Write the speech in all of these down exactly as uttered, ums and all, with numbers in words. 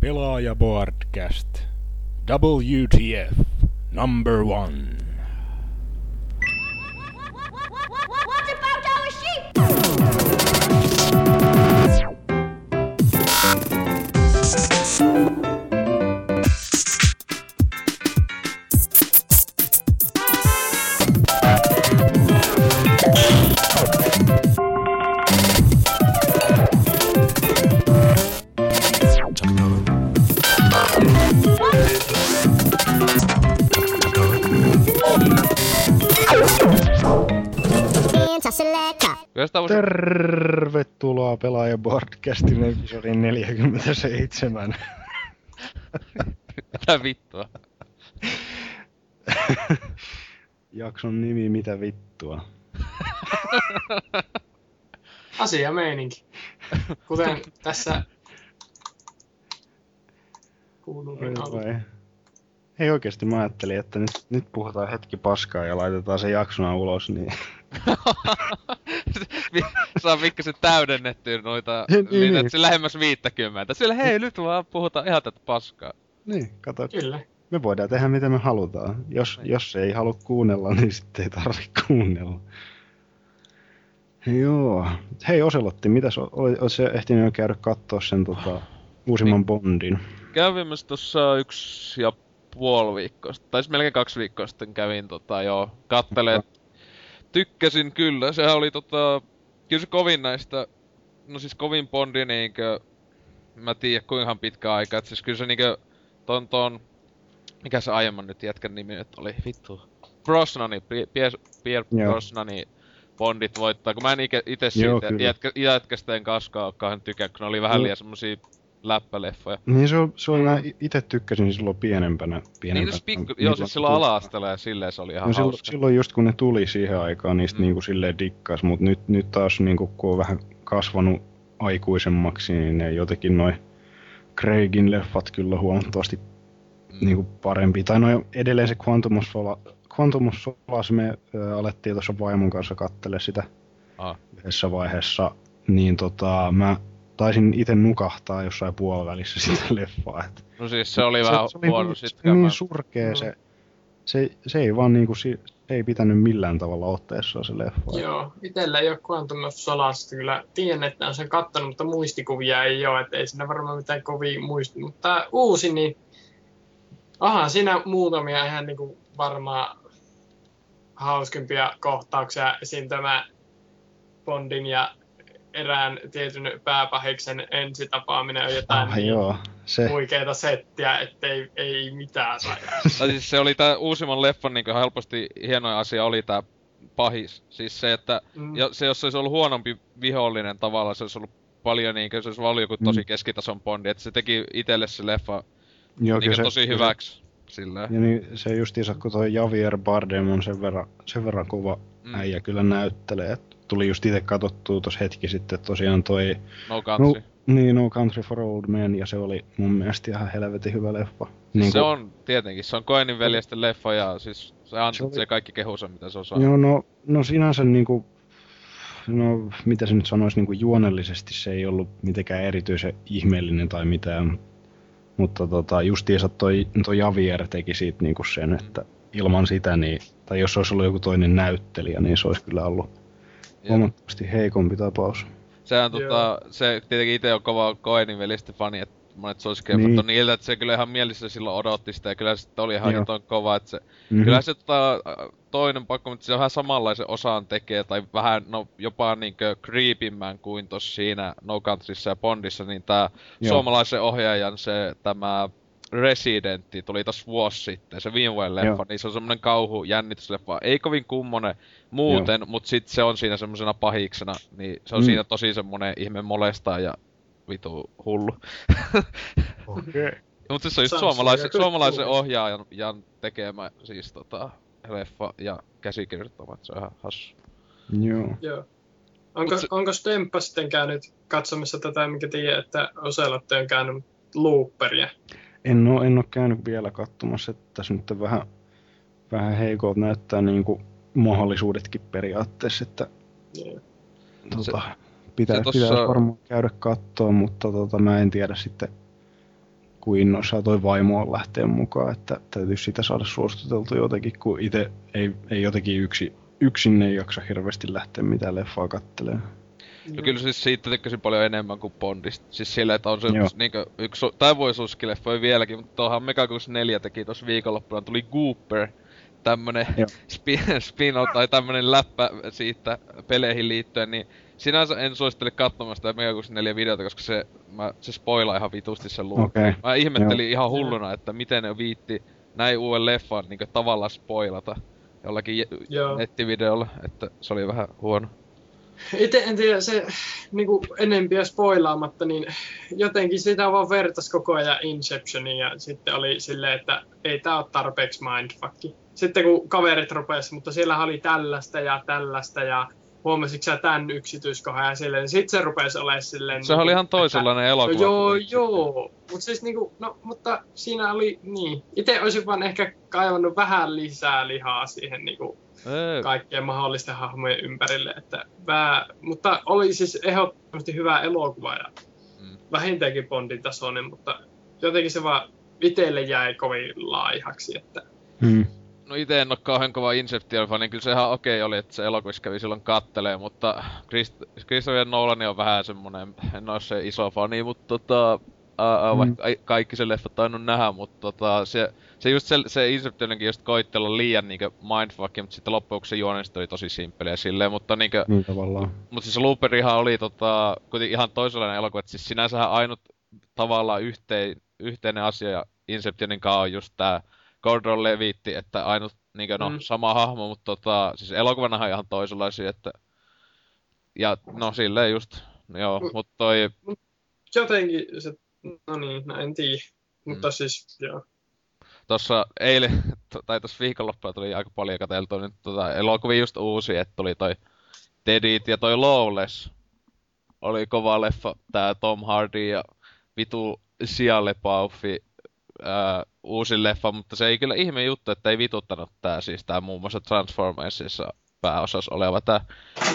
Pelaajaboardcast W T F number one. What about our sheep? Tervetuloa Pelaajaboardcastin episodin neljäkymmentäseitsemän. Mitä vittua? Jakson nimi mitä vittua? Asia meininki. Kuten tässä kuuluukin alle. Hei oikeesti mä ajattelin, että nyt, nyt puhutaan hetki paskaa ja laitetaan se jaksona ulos, niin... Saa vikkasen täydennettyä noita, niin, niin, niin. Että lähemmäs viittäkymmentä. Sillä hei, nyt vaan puhutaan ihan tätä paskaa. Niin, kato. Kyllä. Me voidaan tehdä mitä me halutaan. Jos, niin. jos ei halua kuunnella, niin sitten ei tarvitse kuunnella. Joo. Hei Oselotti, mitäs olis ehtinyt jo käydä kattoo sen tota, uusimman niin. Bondin? Kävimässä tossa yksi ja puoli viikkoa sitten, tai melkein kaksi viikkoa sitten kävin tota joo, kattelee. Tykkäsin kyllä, sehän oli tota, kyllä se kovin näistä, no siis kovin Bondi niinkö, mä tiedä kuinkahan pitkä aika, et siis kyllä se niinkö, ton ton, mikä se aiemman nyt jätkän nimi nyt oli, vittu, Brosnani, Pierre Brosnani Bondit voittaa, kun mä en ike, ite siitä jätkä, jätkästeen kaskaa ookaan tykä, kun oli vähän liian semmosia läppäleffoja. Niin se on, se on mä ite tykkäsin silloin pienempänä. pienempänä niin pikku, joo siis silloin ala-asteella ja silleen se oli ihan no, hauska. Silloin, silloin just kun ne tuli siihen aikaan niistä mm. niinku silleen dikkas, mut nyt, nyt taas niinku kun on vähän kasvanut aikuisemmaksi, niin ne jotenkin noi Craigin leffat kyllä huomattavasti mm. niinku parempi. Tai noi edelleen se Quantumus Sola, Quantumus Sola, se me ö, alettiin tuossa vaimon kanssa kattele sitä ah. yhdessä vaiheessa, niin tota mä taisin ite nukahtaa jossain puolivälissä sitä leffaa. Et no siis se oli se, vähän se oli huono sitkämään. Se niin surkee se, se, se ei vaan niinku, se ei pitänyt millään tavalla otteessaan se leffa. Joo, itellä ei oo Quantumus Solasta kyllä. Tiedän, että on sen kattonut, mutta muistikuvia ei oo, et ei siinä varmaan mitään kovia muisti. Mutta tää uusi, niin aha, siinä muutamia ihan niinku varmaan hauskempia kohtauksia esiin tämä Bondin ja erään tietyn pääpahiksen ensitapaaminen on jotain ah, joo, se. Huikeeta settiä, ettei ei mitään saa. Tai siis se oli tää uusimman leffan niinku helposti hienoin asia oli tää pahis. Siis se, että mm. jo, se, jos se olisi ollut huonompi vihollinen tavallaan, se olisi ollut paljon niinkö, se olisi ollut joku tosi keskitason Bondi, että se teki itelle se leffa joo, niinkö se, tosi hyväksi. Sillä. Ja niin, se justiinsa, kun toi Javier Bardem on sen verran, sen verran kova mm. äijä kyllä näyttelee. Tuli just ite katsottua tos hetki sitten tosiaan toi No Country. No, niin, No Country for Old Men, ja se oli mun mielestä ihan helvetin hyvä leffa. Niin siis kun... Se on tietenkin, se on Coenin veljesten leffa ja siis se ansaitsee oli... kaikki kehusa mitä se osaa. Joo, no, no sinänsä niinku, no mitä se nyt sanois, niinku juonellisesti se ei ollut mitenkään erityisen ihmeellinen tai mitään. Mutta tota justiinsa toi, toi Javier teki siitä niinku sen, että ilman sitä niin, tai jos olisi ollut joku toinen näyttelijä, niin se olisi kyllä ollut huomattavasti heikompi tapaus. Sehän tota, se tietenkin ite on kova Coenin veljesten fani, että monet suosikkeet niin. On niiltä, että se kyllä ihan mielessä silloin odotti sitä, ja kyllä se oli ihan jotain kova, että se... Mm-hmm. Kyllä se tota, toinen pakko, mutta se on vähän samanlaisen osaan tekee, tai vähän, no jopa niinkö creepimmän kuin tossa siinä No Countryssa ja Bondissa, niin tää joo. Suomalaisen ohjaajan se tämä... Residentti tuli taas vuosi sitten, se viime vuoden leffa, niin se on semmonen kauhujännitysleffa, ei kovin kummonen muuten, joo. Mut sit se on siinä semmosena pahiksena, niin se on mm. siinä tosi semmonen ihme molestaa ja vitu hullu. Okei. Okay. Mut siis se on just suomalaisen, suomalaisen ohjaajan tekemä siis tota leffa ja käsikirjoittama, se on ihan hassu. Joo. Joo. Onko, se... onko Stemppa sitten käynyt katsomassa tätä, mikä tiedä, että Oselotti on käynyt Looperia? En oo, en oo käynyt vielä katsomassa, että tässä nyt vähän, vähän heikot näyttää niinku mahdollisuudetkin periaatteessa, että yeah. tota, pitää, pitäis varmaan käydä kattoo, mutta tota, mä en tiedä sitten kun innoissaan toi vaimoon lähteä mukaan, että täytyy sitä saada suostuteltua jotenkin, kun itse ei, ei jotenkin yksi, yksin ei jaksa hirveästi lähteä mitään leffaa katselemaan. No kyllä siis siitä tykkäsin paljon enemmän kuin Bondista. Siis sillä, että on se niinkö yksi, tai voi suskileffoi vieläkin, mutta tuohan Megacross neljä teki tossa viikonloppuna, tuli Gooper, tämmönen spin-off spin, tai tämmönen läppä siitä peleihin liittyen, niin sinänsä en suosittele katsomaan sitä Megacross neljä videota, koska se, mä, se spoilaa ihan vitusti sen luun. Okay. Mä ihmettelin Joo. ihan hulluna, että miten ne viitti näin uuden leffan niinkö tavallaan spoilata jollakin je- nettivideolla, että se oli vähän huono. Itse en tiedä, se niinku enempiä spoilaamatta, niin jotenkin sitä vaan vertasi koko ajan Inceptioniin ja sitten oli silleen, että ei tää oo tarpeeksi mindfucki. Sitten kun kaverit rupesi, mutta siellä oli tällaista ja tällaista ja huomasitko sä tän yksityiskohan ja silleen, sit se rupesi olemaan silleen... Se niin, oli ihan toisenlainen elokuva. Joo, joo, mut siis niinku, no, mutta siinä oli niin. Itse olisin vaan ehkä kaivannut vähän lisää lihaa siihen niinku... kaikkien mahdollisten hahmojen ympärille, että vää, mutta oli siis ehdottomasti hyvä elokuva ja mm. vähintäänkin Bondin tasoinen, mutta jotenkin se vaan itselle jäi kovin laihaksi, että... Mm. No ite en oo kauhean kova Inception-fani, niin kyllä se ihan okei okay oli, että se elokuvissa kävi silloin kattelee, mutta Christ- Christopher Nolan on vähän semmonen, en oo se iso fani, mutta tota... Uh, uh, mm. vaikka kaikki sen leffat tainnut nähdä, mutta tota, se, se just se, se Inceptionenkin just koittella liian niinkö mindfuckia, mutta sitten loppujen se juonesta oli tosi simppeliä silleen, mutta niinkö... Niin tavallaan. Mutta siis Looperihan oli tota, kuitenkin ihan toisenlainen elokuva, että siis sinänsähän ainut tavallaan yhtein, yhteinen asia ja Inceptionin kanssa on just tää Gordon Levitt, että ainut niinkö no mm. sama hahmo, mutta tota, siis elokuvanahan on ihan toisenlaisia, että... Ja no silleen just, joo, mm. mutta toi... Jotenkin se... No niin, no en tiedä, mutta mm. siis joo. Tossa eilen, tai tossa viikonloppuna tuli aika paljon katseltua nyt tota elokuvia just uusia, että tuli toi Tedit ja toi Lawless. Oli kova leffa, tää Tom Hardy ja vitu Shia LaBeoufin uusi leffa, mutta se ei kyllä ihme juttu, että ei vituttanut tää siis tää muun muassa Transformersissa pääosassa oleva tää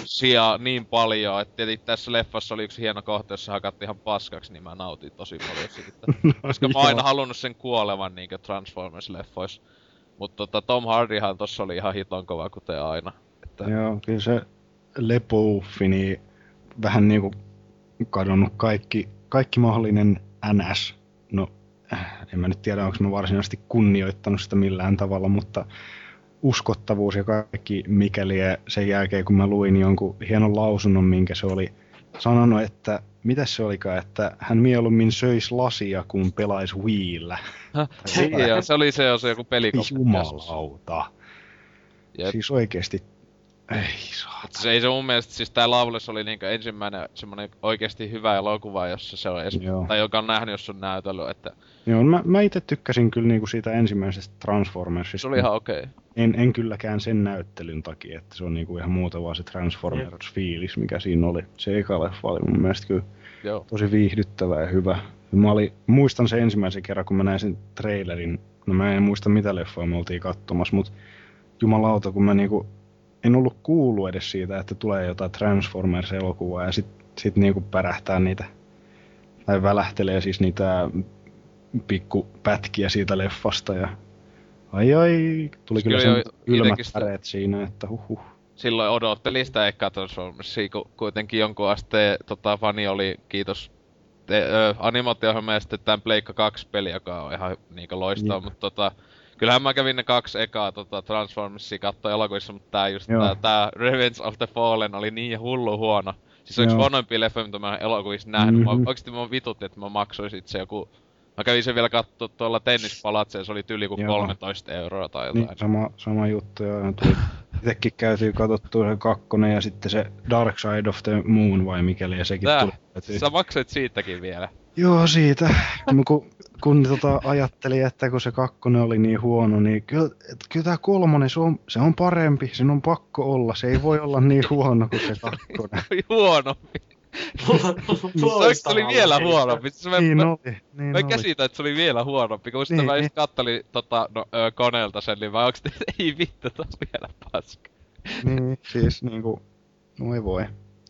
Shia niin paljon, että tietenkin tässä leffassa oli yksi hieno kohta, jossa hakattiin ihan paskaksi, niin mä nautin tosi paljon siitä. No, koska mä oon aina halunnut sen kuolevan niinkö Transformers-leffoissa. Mutta tota, Tom Hardyhan tossa oli ihan hiton kova, kuten aina. Että... Joo, kyllä se LaBeouffi, niin vähän niinku kadonnut kaikki, kaikki mahdollinen N S. No, en mä nyt tiedä, onko mä varsinaisesti kunnioittanut sitä millään tavalla, mutta... uskottavuus ja kaikki mikäli ja sen jälkeen kun mä luin jonkun hienon lausunnon, minkä se oli sanonut, että mitäs se olikaan, että hän mieluummin söisi lasia kuin pelaisi Wiillä. Joo, se oli se, se joku pelikoppi. Jumalauta. Jep. Siis oikeesti, ei saata. Se ei se mun mielestä, siis tää Lawless oli niinkö ensimmäinen semmonen oikeesti hyvä elokuva, jossa se on esim... tai joka on nähnyt, jos on näytellyt, että... Joo, mä, mä ite tykkäsin kyllä niinku siitä ensimmäisestä Transformersista. Se oli ihan okei. Okay. En, en kylläkään sen näyttelyn takia, että se on niinku ihan muuta vaan se Transformers-fiilis, mikä siinä oli. Se eka leffa oli mun mielestä kyllä Joo. tosi viihdyttävä ja hyvä. Mä oli, muistan sen ensimmäisen kerran, kun mä näin sen trailerin. No mä en muista mitä leffaa me oltiin katsomassa, mutta jumalauta, kun mä niinku en ollut kuullut edes siitä, että tulee jotain Transformers-elokuvaa ja sit, sit niinku pärähtää niitä, tai välähtelee siis niitä pikku pätkiä siitä leffasta ja ai ai, tuli kyllä, kyllä sen ylmät väreet siinä, että huhhuh. Silloin odottelin sitä ekaa Transformersia, kun kuitenkin jonkun asteen tota, fani oli, kiitos animaatio-ohjelmia ja sitten tämän Pleikka kaksi-peli, joka on ihan niinkö loistava, mutta tota, kyllähän mä kävin ne kaksi ekaa tota, Transformersia katsoa elokuvissa, mutta tää just tää, tää Revenge of the Fallen oli niin hullu huono. Siis on yksi huonoimpia leffoja, mitä mä oon elokuvissa nähnyt. Mm-hmm. Mä, oikeesti mä vitutin, että mä maksoin sit se joku... Mä kävin sen vielä kattoo tuolla tennispalatseessa, se oli yli kuin kolmetoista euroa tai jotain. Niin, sama, sama juttu, joo. Itekin käytiin katsottua se kakkonen ja sitten se Dark Side of the Moon vai mikäli, ja sekin Tää. tuli. Sä maksoit siitäkin vielä. Joo, siitä. Kun, kun tota, ajattelin, että kun se kakkonen oli niin huono, niin kyllä, kyllä tää kolmonen, se on, se on parempi, sen on pakko olla. Se ei voi olla niin huono kuin se kakkonen. Huonompi. Se oli vielä huonompi. Mä, niin mä, oli, niin mä käsitän, että se oli vielä huonompi, kun niin, sitä mä just kattelin tota, no, ö, koneelta sen, niin mä oikeesti, ei vittu, tää on vielä paska. Niin, siis niinku, no ei voi.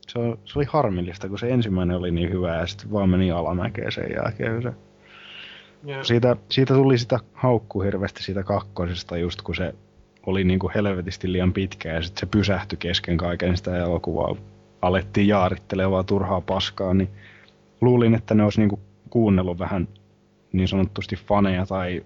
Se, se oli harmillista, kun se ensimmäinen oli niin hyvä ja sit vaan meni alamäkeen sen jälkeen. Se. Yeah. Siitä, siitä tuli sitä haukku hirveästi siitä kakkosesta, just kun se oli niinku helvetisti liian pitkä ja sitten se pysähtyi kesken kaiken sitä elokuvaa. Alettiin jaarittelemaan turhaa paskaa, niin luulin, että ne olisi niinku kuunnellut vähän niin sanotusti faneja tai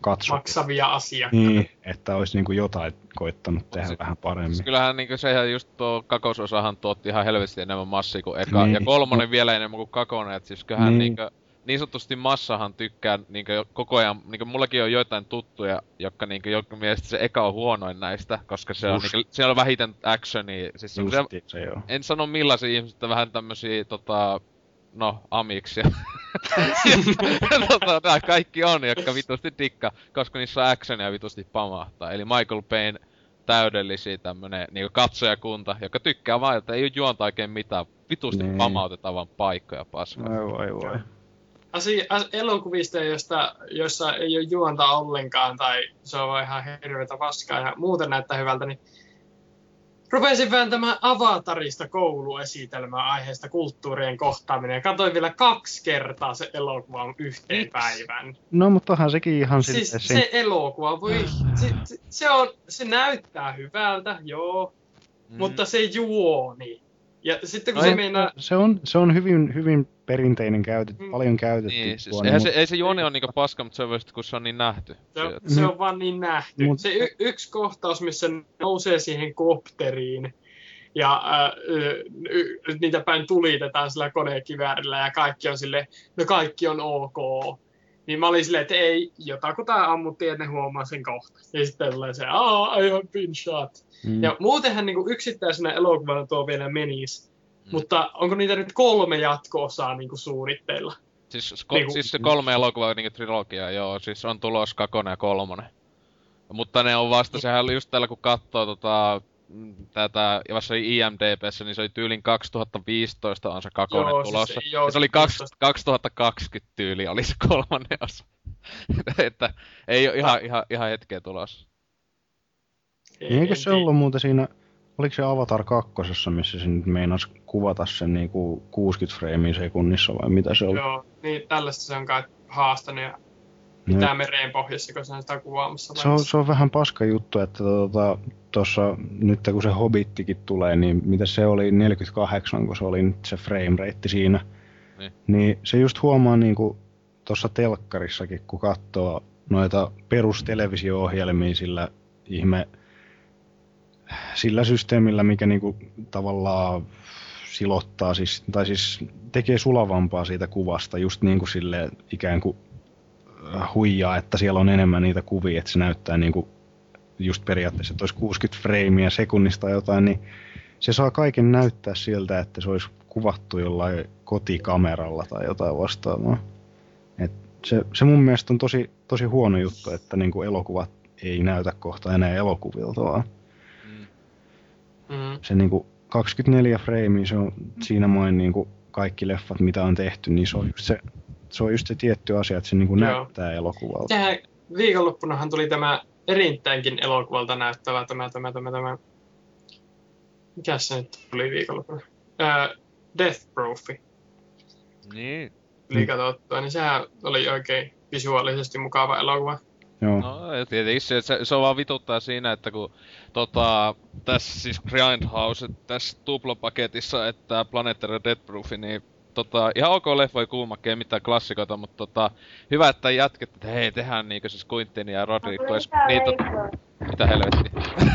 katso. Maksavia asiakkaita. Niin, että olisi niinku jotain koittanut tehdä se, vähän paremmin. Se, kyllähän niinku sehän just tuo kakososahan tuotti ihan helvetisti enemmän massia kuin eka. Niin. Ja kolmonen vielä enemmän kuin kakonen. Et siis kyllähän niin. Niinku, niin sanotusti massahan tykkää niinku koko ajan. Niinku mullakin on joitain tuttuja, jotka niinku joku mielestä se eka on huonoin näistä. Koska se just. On niinku, siellä on vähiten actionia. Siis se, se, se en sano millaisia ihmisiä, vähän tämmösiä tota... No, amiksia. tota, nää kaikki on, jotka vitusti dikkaa, koska niissä actionia vitusti pamahtaa. Eli Michael Payne täydellisiä tämmönen niinku katsojakunta, joka tykkää vaan, että ei oo juonta oikein mitään. Vitusti nee. Pamautetaan vaan paikkoja paskaa. Ai voi voi. Asi, as, elokuvista, josta, jossa ei oo juonta ollenkaan, tai se on ihan hirveetä paskaa ja muuten näyttää hyvältä, niin rupesin vääntämään Avatarista kouluesitelmää aiheesta kulttuurien kohtaaminen ja katsoin vielä kaksi kertaa se elokuvan yhteen päivän. No, mutta onhan sekin ihan siis siltä. Se elokuva voi... Se, se, se, on, se näyttää hyvältä, joo, mm. mutta se juoni. Ja sitten kun no, se meinaa... Se on, se on hyvin, hyvin perinteinen käytetty, mm. paljon käytetty. Niin, siis tuon, eihän mutta... se, ei se juoni ole niinku paska, mutta se on vasta, kun se on niin nähty. Se, se mm. on vaan niin nähty. Mut... Se y- yksi kohtaus, missä nousee siihen kopteriin ja äh, y- niitä päin tulitetaan sillä konekiväärillä ja kaikki on silleen, no kaikki on ok. Niin mä olin silleen, että ei, jotakuta ammuttiin, että ne huomaa sen kohta. Ja sitten tulee se, aah, I have been shot. Mm. Ja muutenhan niin kuin yksittäisenä elokuvana tuo vielä menisi. Mm. Mutta onko niitä nyt kolme jatko-osaa niin kuin suunnitteilla? Siis, ko- niin kuin... siis se kolme elokuvaa niin kuin trilogia, joo. Siis on tulos kakonen ja kolmonen. Mutta ne on vasta, sehän oli just täällä kun katsoo tota... Tätä, ja vasta oli I M D B:ssä, niin se oli tyylin kaksituhattaviisitoista on se kakonen joo, tulossa. Siis, joo, se oli kaksituhattakaksikymmentä tyyli, oli se kolmannen osa. Että ei ole ihan, ihan, ihan hetkeä tulossa. Ei, eikö se ollut muuta siinä, oliko se Avatar kakkosessa, missä se nyt meinasi kuvata sen niinku kuusikymmentä freimiä sekunnissa vai mitä se oli? Joo, niin tällaista se on kai haastanut ja pitää mereen pohjassa, kun se on sitä kuvaamassa. Se on, se on vähän paska juttu, että tuota... Tuossa nyt kun se Hobbittikin tulee, niin mitä se oli neljäkymmentäkahdeksan, kun se oli nyt se framerate siinä. Niin. Niin se just huomaa niin kuin tuossa telkkarissakin, kun katsoo noita perustelevisio-ohjelmia sillä ihme sillä systeemillä, mikä niin kuin tavallaan silottaa siis, tai siis tekee sulavampaa siitä kuvasta just niin kuin sille ikään kuin huijaa, että siellä on enemmän niitä kuvia, että se näyttää niin kuin just periaatteessa, että olisi kuusikymmentä freimiä sekunnista jotain, niin se saa kaiken näyttää siltä, että se olisi kuvattu jollain kotikameralla tai jotain vastaavaa. Et se, se mun mielestä on tosi, tosi huono juttu, että niinku elokuvat ei näytä kohta enää elokuvilta, vaan mm. se niinku kaksikymmentäneljä freimiä, se on siinä moin niinku kaikki leffat, mitä on tehty, niin se on just se, se, on just se tietty asia, että se niinku näyttää elokuvalta. Tähän viikonloppunahan tuli tämä erittäinkin elokuvalta näyttävä tämä, tämä, tämä, tämä... Mikäs se nyt tuli viikonloppuna? Öö, Death Proofi. Niin. Eli katsottua, niin sehän oli oikein visuaalisesti mukava elokuva. Joo. No, ja tietysti se, se on vaan vituttaa siinä, että kun tota, tässä siis Grindhouse, tässä tuplapaketissa, että Planetary Death Proofi, niin tota, ihan ok leffoja kuumakki, ei mitään klassikoita, mutta tota, hyvä, että jatket, että hei, tehdään niinkö siis Quintin ja Rodriguez, niin tota... Mitä helvettiä?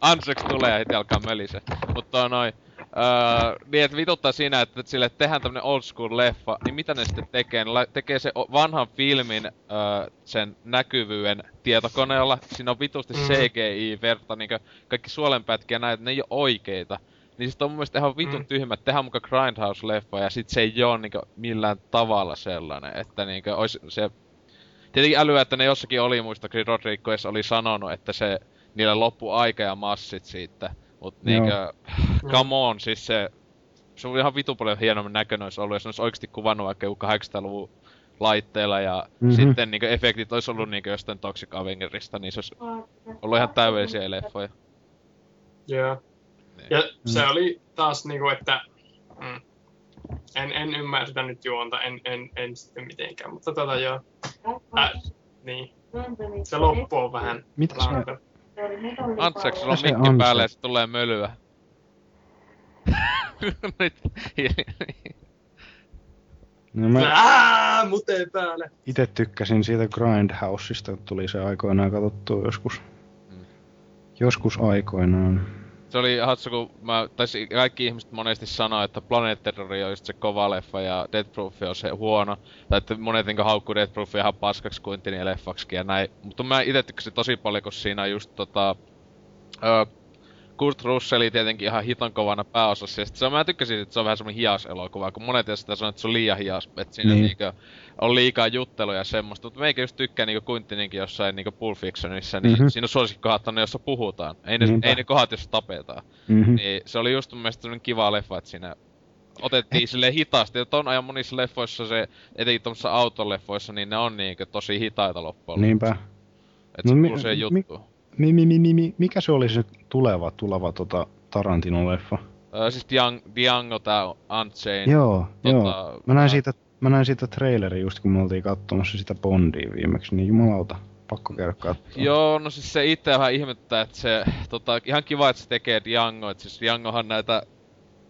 Anseks tulee ja heti alkaa mölise. Mutta noin, öö, niin et vituttaa siinä, että et sille, et tehdään tämmönen old school leffa, niin mitä ne sitten tekee? Ne la- tekee se vanhan filmin, öö, sen näkyvyyden tietokoneella, siinä on vitusti C G I-verta, niinkö kaikki suolenpätkiä näin, että ne ei oo oikeita. Niin sit on mun mielestä ihan vitun tyhmä, että tehdään muka Grindhouse-leffa ja sit se ei oo niinku millään tavalla sellainen, että niinku ois se... Tietenkin älyä, että ne jossakin oli, muistaakseni Rodriguez oli sanonut, että se... Niillä loppu aika ja massit siitä, mut niinku... No. Come on, siis se... Se oli ihan vitun paljon hienommin näköinen ois ollut ja se ois oikeesti kuvannut vaikka kahdeksankymmentäluvun laitteilla ja... Mm-hmm. Sitten niinku efektit ois ollu niinku jostain Toxic Avengerista, niin se ois ollu ihan täydellisiä leffoja. Joo. Yeah. Ja se oli taas niinku, että mm, En, en ymmärrä sitä nyt juonta, en, en, en sitten mitenkään, mutta tota joo. Äh, niin. Se loppu on vähän... Mitäs mä... Anteeksi, sulla on mikki päälle ja sit tulee mölyä. Nyt no mä... Ää, muteen päälle! Ite tykkäsin siitä Grindhouseista, kun tuli se aikoinaan katsottua joskus. Mm. Joskus aikoinaan. Se oli hatsu, kun mä, tai kaikki ihmiset monesti sanoo, että Planet Terror on just se kova leffa ja Death Proof on se huono. Tai että monet niinku haukkuu Death Proofia ihan paskaks kuintin leffaksikin ja näin. Mutta mä ite tykkäsin tosi paljon, kun siinä just tota... Ö, Kurt Russell tietenkin ihan hiton kovana pääosassa, ja sit se, mä tykkäsin, että se on vähän semmonen hias-elokuva, kun monet ja sitä sanoo, että se on liian hias, että siinä niin. Niinkö on liikaa jutteluja ja semmoista, mutta meikä just tykkää niinku Quintininkin jossain niinku Pulp Fictionissa, niin mm-hmm. siinä on suosikkohdat on ne, jossa puhutaan, ei ne, ei ne kohdat, jossa tapetaan. Mm-hmm. Niin se oli just mun mielestä semmonen kiva leffa, että siinä otettiin eh. silleen hitaasti, ja ton ajan monissa leffoissa se, etenkin tommosissa autoleffoissa, niin ne on niinkö tosi hitaita loppuun. Niinpä. Et no, se mi- se juttu. Mi- Mi, mi, mi, mi, mikä se oli se tuleva, tuleva tota Tarantino-leffa? Öö, siis Django tää Unchained. Joo, tota, joo. Mä näin, siitä, mä näin siitä trailerin just kun me oltiin katsomassa sitä Bondia viimeksi, niin jumalauta, pakko käydä katsoa. Joo, no siis se itse vähän ihmettää, että se tota, ihan kiva, että se tekee Django, et siis Djangohan näitä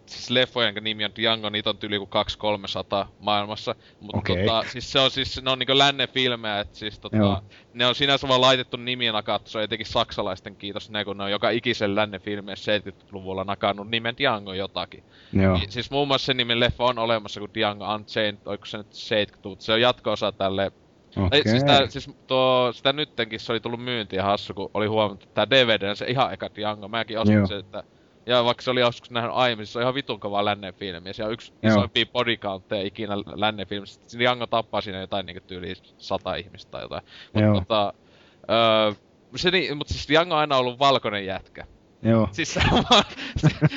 siis leffojen nimi on Django, niitä on yli kuin kaksi kolmesataa maailmassa. Mut okay. tota, siis se on siis, ne on niinku lännen filmejä, et siis tota, joo. Ne on sinänsä vaan laitettu nimiä nakatsoa, etenkin saksalaisten kiitos ne, kun ne on joka ikisen lännen filmeissä seitsemänkymmentäluvulla nakannut nimen Django jotakin. Joo. Ni, siis muun muassa sen nimen leffa on olemassa kuin Django Unchained, oiko se nyt seitsemänkymmentäluvulta, se on jatko-osa tälle. Okay. Siis, tää, siis tuo, sitä nyttenkin se oli tullut myyntiin hassu, kun oli huomattu, että tää D V D on se ihan eka Django, mäkin ostin sen, että ja vaikka se oli joskus nähnyt aiemmin, se on ihan vitun kovaa lännen filmiä. Se on yksi isoimpia body countteja ikinä lännen filmissä. Django tappaa siinä jotain niinku tyyliin sata ihmistä tai jotain. Mutta tota, öö, se niin, mut siis Django on aina ollut valkoinen jätkä. Joo. Siis, mä,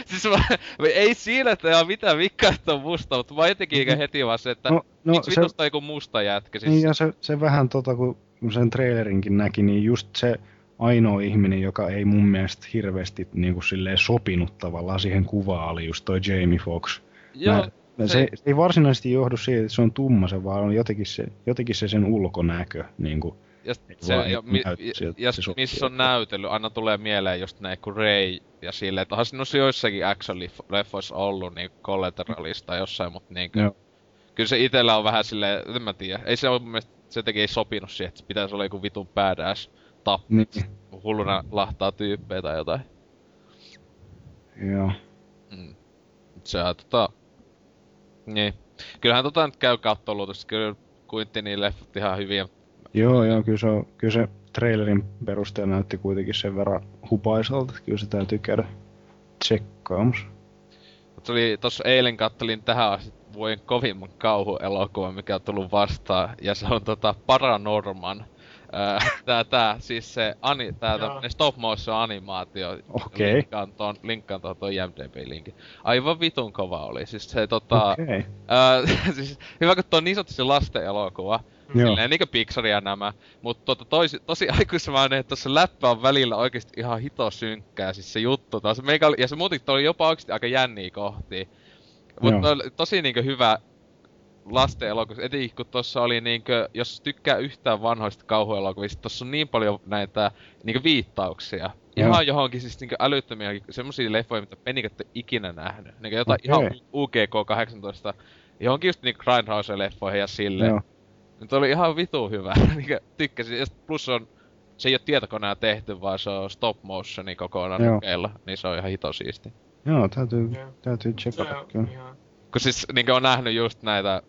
siis mä, ei siinä, että ei oo mitään vikkaa, että on musta, mutta mä jotenkin heti vaan se, että no, no, miksi se... vitosta on joku musta jätkä? Siis... Niin ja se, se vähän tota, kun sen trailerinkin näki, niin just se... Ainoa ihminen, joka ei mun mielestä hirveesti niinku silleen sopinut tavallaan siihen kuvaan, oli just toi Jamie Foxx. Joo. Mä, se, se ei varsinaisesti johdu siitä, että se on tumma, se vaan on jotenkin se, jotenkin se sen ulkonäkö. Niinku, ja se, ja, mi, sieltä, ja se missä on näytellyt, aina tulee mieleen just näin kuin Ray ja silleen, että onhan sinussa joissakin action-leffoissa ollut niin collateralista jossain, mutta niin kuin, kyllä se itellä on vähän silleen, en mä tiedä, ei se ole mun mielestä, se ei sopinut siihen, että se pitäisi olla joku vitun badass. Tappit. Niin. Hulluna lahtaa tyyppejä tai jotain. Joo. Mm. Sehän tota... Niin. Kyllähän tota nyt käy kattoo luultavasti. Kyllä Quintinin leffat ihan hyviä. Joo joo, kyllä se, on, kyllä se trailerin perusteella näytti kuitenkin sen verran hupaisalta. Kyllä se täytyy käydä tsekkaamassa. Se oli, tossa eilen kattelin tähän asti vuoden kovimman kauhuelokuvan, mikä on tullut vastaan. Ja se on tota Paranorman. tää tää, siis se ani, tää tämmönen stop motion animaatio. Okei. Linkkaan ton, linkkaan ton toi IMDb-linkin. Aivan vitun kova oli, siis se tota... Okei. Ää, siis hyvä kun toi on niin sanottu lasten elokuva. Mm. Silleen niinkö Pixaria nämä. Mut tota tosi, tosi aikuismainen, että se läppä on välillä oikeesti ihan hito synkkää, siis se juttu. Taas, meikä oli, ja se muutenkin toi oli jopa oikeesti aika jänniä kohtia. Mut no, tosi niinkö hyvä... lasten elokuvissa, etenkin kun tossa oli niinkö, jos tykkää yhtään vanhoista kauhuelokuvista, tossa on niin paljon näitä niinkö viittauksia. Ihan yeah. johonkin siis niinkö älyttömiä, semmosia leffoja, mitä penikät ikinä nähnyt. Niinkö jotain okay. ihan U G K kahdeksantoista, johonkin just niinkö Grindhouse-leffoihin ja silleen. Yeah. Nyt oli ihan vitu hyvä, niinkö tykkäsin. Ja plus on, se ei oo tietokonea tehty, vaan se on stop motioni kokonaan yeah. kokeilla, niin se on ihan hito siisti. Joo, yeah, täytyy, yeah. täytyy checkata kyllä. Yeah. Kun siis niinkö on nähnyt just näitä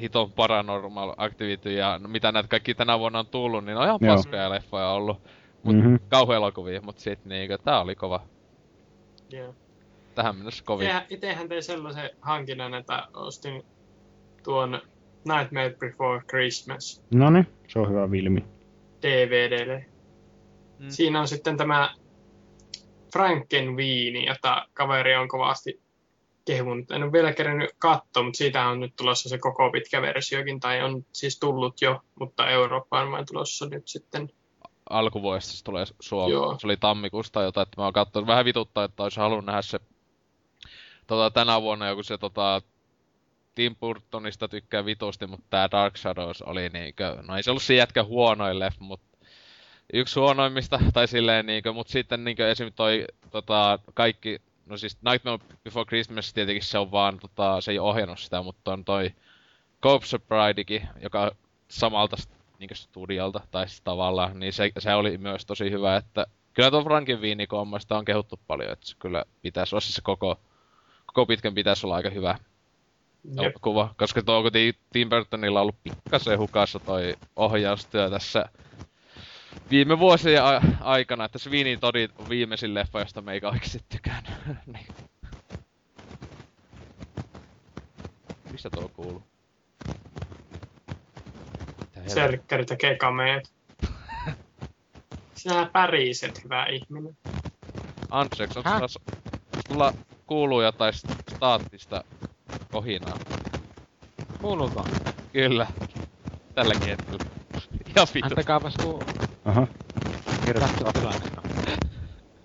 hiton Paranormal Activity ja mitä näitä kaikki tänä vuonna on tullut, niin on ihan joo. paskoja leffoja ollut. Mut mm-hmm. kauhuelokuvia, mut sit niinkö, tää oli kova. Joo. Tähän mennessä kovin. Itehän, itehän tein sellaisen hankinnan, että ostin tuon Nightmare Before Christmas. Noni, se on hyvä filmi. D V D:lle. Mm. Siinä on sitten tämä Frankenweenie, jota kaveri on kovasti kehunut. En ole vielä kerennyt katsoa, mutta siitä on nyt tulossa se koko pitkä versiokin, tai on siis tullut jo, mutta Eurooppaan vain tulossa nyt sitten. Alkuvuodesta se tulee Suomeen. Joo. Se oli tammikuusta jotain, että mä oon katsonut. Vähän vituttaa, että olisi halunnut nähdä se tota, tänä vuonna joku se tota, Tim Burtonista tykkään vitusti, mutta tää Dark Shadows oli niinkö, no ei se ollut se jätkä huonoin leffa, mutta yksi huonoimmista, tai silleen niinkö, mut sitten niinkö esim. Toi tota, kaikki, no siis Nightmare Before Christmas tietenkin se on vaan tota, se ei ohjannut sitä, mutta on toi Corpse Bridekin, joka samalta niinkö studiolta, tai tavallaan, niin se, se oli myös tosi hyvä, että kyllä tuo Frankenweenie-kommasta on kehuttu paljon, että se kyllä pitäisi olla, siis se koko, koko pitkän pitäisi olla aika hyvä elokuva, koska tuo Tim Burtonilla on ollut pikkasen hukassa toi ohjaustyö tässä viime vuosien a- aikana, että Sweeney Todd on viimeisin leffa, josta me ei kaikki tykännyt. Niin. Mistä tuo kuuluu? Sörkkäri tekee kameet. Sinähän päriiset, hyvä ihminen. Anteeksi, onko sulla, sulla kuuluu jotain staattista kohinaa? Kuuluuko? Kyllä. Tälläkin hetkellä. Ja vitu. Antakaapas kuuluu. Aha. Kirjoittaa tilannetta.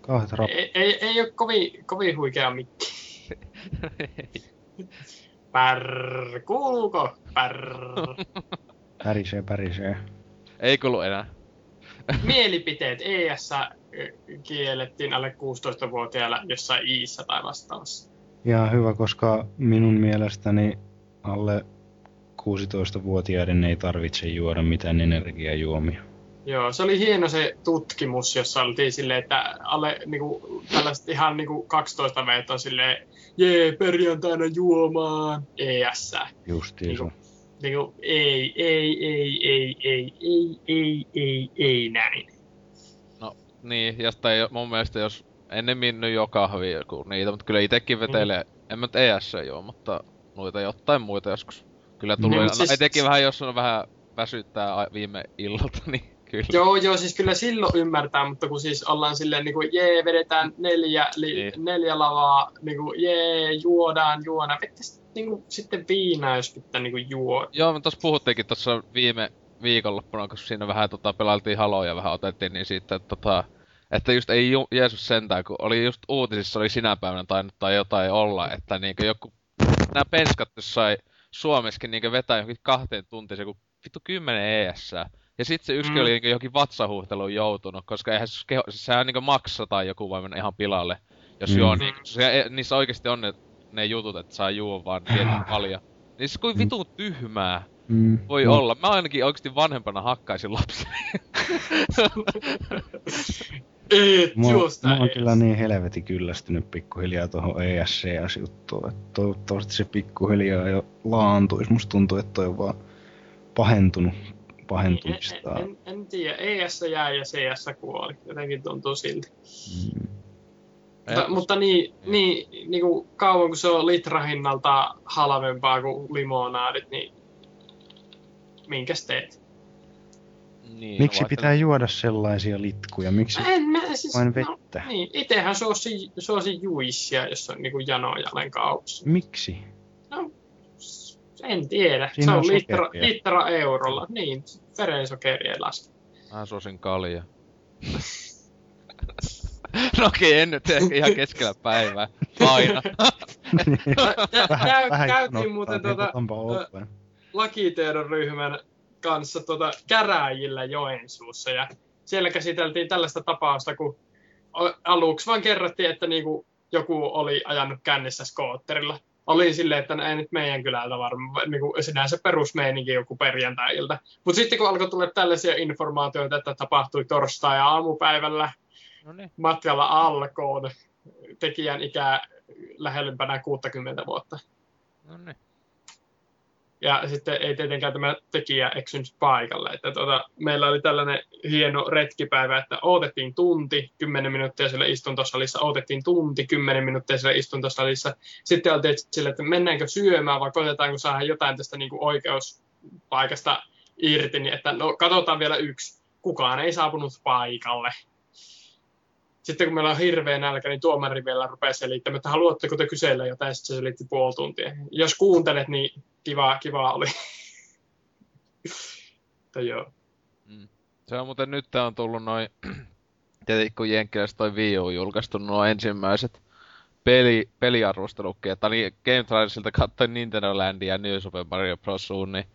Kahdet rap. Ei, ei, ei oo kovin, kovin huikea mikki. Pärrrr. Kuuluuko? Pärrrr. Pärisee, pärisee. Ei kuulu enää. Mielipiteet E S:ssä kiellettiin alle kuusitoistavuotiailla jossain Iissä tai vastaavassa. Ja hyvä, koska minun mielestäni alle kuusitoistavuotiaiden ei tarvitse juoda mitään energiajuomia. Joo, se oli hieno se tutkimus, jossa oltiin silleen, että alle niinku, tällaiset ihan niinku kaksitoista vuotiaat on silleen, jee, perjantaina juomaan E S:ssä. Justiinsa. Niin, niinku, ei, ei, ei, ei, ei, ei, ei, ei, ei, näin. No niin, ja sitä mun mielestä jos ennemmin nyt jo kahvia kuin niitä, mutta kyllä itekin vetelee, mm. en mä nyt E S joo, mutta noita jotain muita joskus. Kyllä tulee, mm, siis, no, etenkin vähän jos on vähän väsyttää viime illalta, niin kyllä. Joo, joo, siis kyllä silloin ymmärtää, mutta kun siis ollaan silleen niinku, jee, vedetään neljä, li, niin. neljä lavaa, niinku, jee, juodaan, juodaan, vettäisiin. Niinku sitten viinaa, jos pitää niinku juo. Joo, me tossa puhuttiinkin tossa viime viikonloppuna, kun siinä vähän tota pelailtiin haloja ja vähän otettiin, niin siitä, että tota, että just ei ju- Jeesus sentään, kun oli just uutisissa, oli sinä päivänä tainnut tai jotain olla, että niinku joku, nää penskat sai Suomessakin niinku vetää johonkin kahteen tuntiin, kun vittu kymmenen E S:ää. Ja sit se yksi mm. oli niinku johonkin vatsahuhteluun joutunut, koska eihän se keho, siis sehän niinku maksaa tai joku voi mennä ihan pilalle, jos mm. joo, niin se, niissä oikeesti on ne, ne jutut, että saa juon vaan tietyn paljon. Niin siis kuin vitun tyhmää mm. voi mm. olla. Mä ainakin oikeesti vanhempana hakkaisin lapseni. Et juosta. Mä oon kyllä niin helvetin kyllästynyt pikkuhiljaa tohon E S C S-juttuun. Toivottavasti se pikkuhiljaa jo laantuis. Musta tuntuu, että toi on vaan pahentunut. Pahentumistaan. En, en, en, en tiedä. E S jäi ja C S kuoli. Jotenkin tuntuu silti. Mm. Mutta, mutta niin, niin, niin kuin kauan kun se on litrahinnalta halvempaa kuin limonaadit, niin minkäs teet? Niin, miksi no, pitää juoda sellaisia litkuja? Miksi en, mä, siis, vain vettä? No, niin, itsehän suosi, suosi juissia, jos on niin kuin janoja olen kaupassa. Miksi? No, en tiedä. Siinä se on, on litra, litra eurolla. Niin, verensokeria ei laske. Mä suosin kaljaa. No okei, en nyt ehkä ihan keskellä päivää, aina. Käytiin muuten tuota, lakitiedon ryhmän kanssa tuota, käräjillä Joensuussa ja siellä käsiteltiin tällaista tapausta, kun aluksi vaan kerrottiin, että niinku joku oli ajanut kännissä skootterilla. Oli silleen, että ei nyt meidän kylältä varmaan, niin kuin sinänsä perusmeininki joku perjantai-ilta. Mutta sitten kun alkoi tulla tällaisia informaatioita, että tapahtui torstai- ja aamupäivällä, noniin. Matkalla alkoon, tekijän ikää lähempänä kuusikymmentä vuotta. Noniin. Ja sitten ei tietenkään tämä tekijä eksynyt paikalle. Että tuota, meillä oli tällainen hieno retkipäivä, että odotettiin tunti, kymmenen minuuttia siellä istuntosalissa, odotettiin tunti, kymmenen minuuttia siellä istuntosalissa. Sitten oltiin sille, että mennäänkö syömään vai koitetaanko saada jotain tästä niin kuin oikeuspaikasta irti, niin että no katsotaan vielä yksi. Kukaan ei saapunut paikalle. Sitten kun meillä on hirveä nälkä, niin tuomari vielä rupeaa selittämään, että haluatteko te kysellä jotain, sitten se selitti puoli tuntia. Jos kuuntelet, niin kivaa, kivaa oli. Tai joo. Mm. Se on muuten nyt on tullut noin, tietenkin kun Jenkkilässä toi Wii U julkaistu nuo ensimmäiset peli, peliarvostelukkeja, tai Game Trailersilta katsoin Nintendo Landia ja New Super Mario Bros. U, niin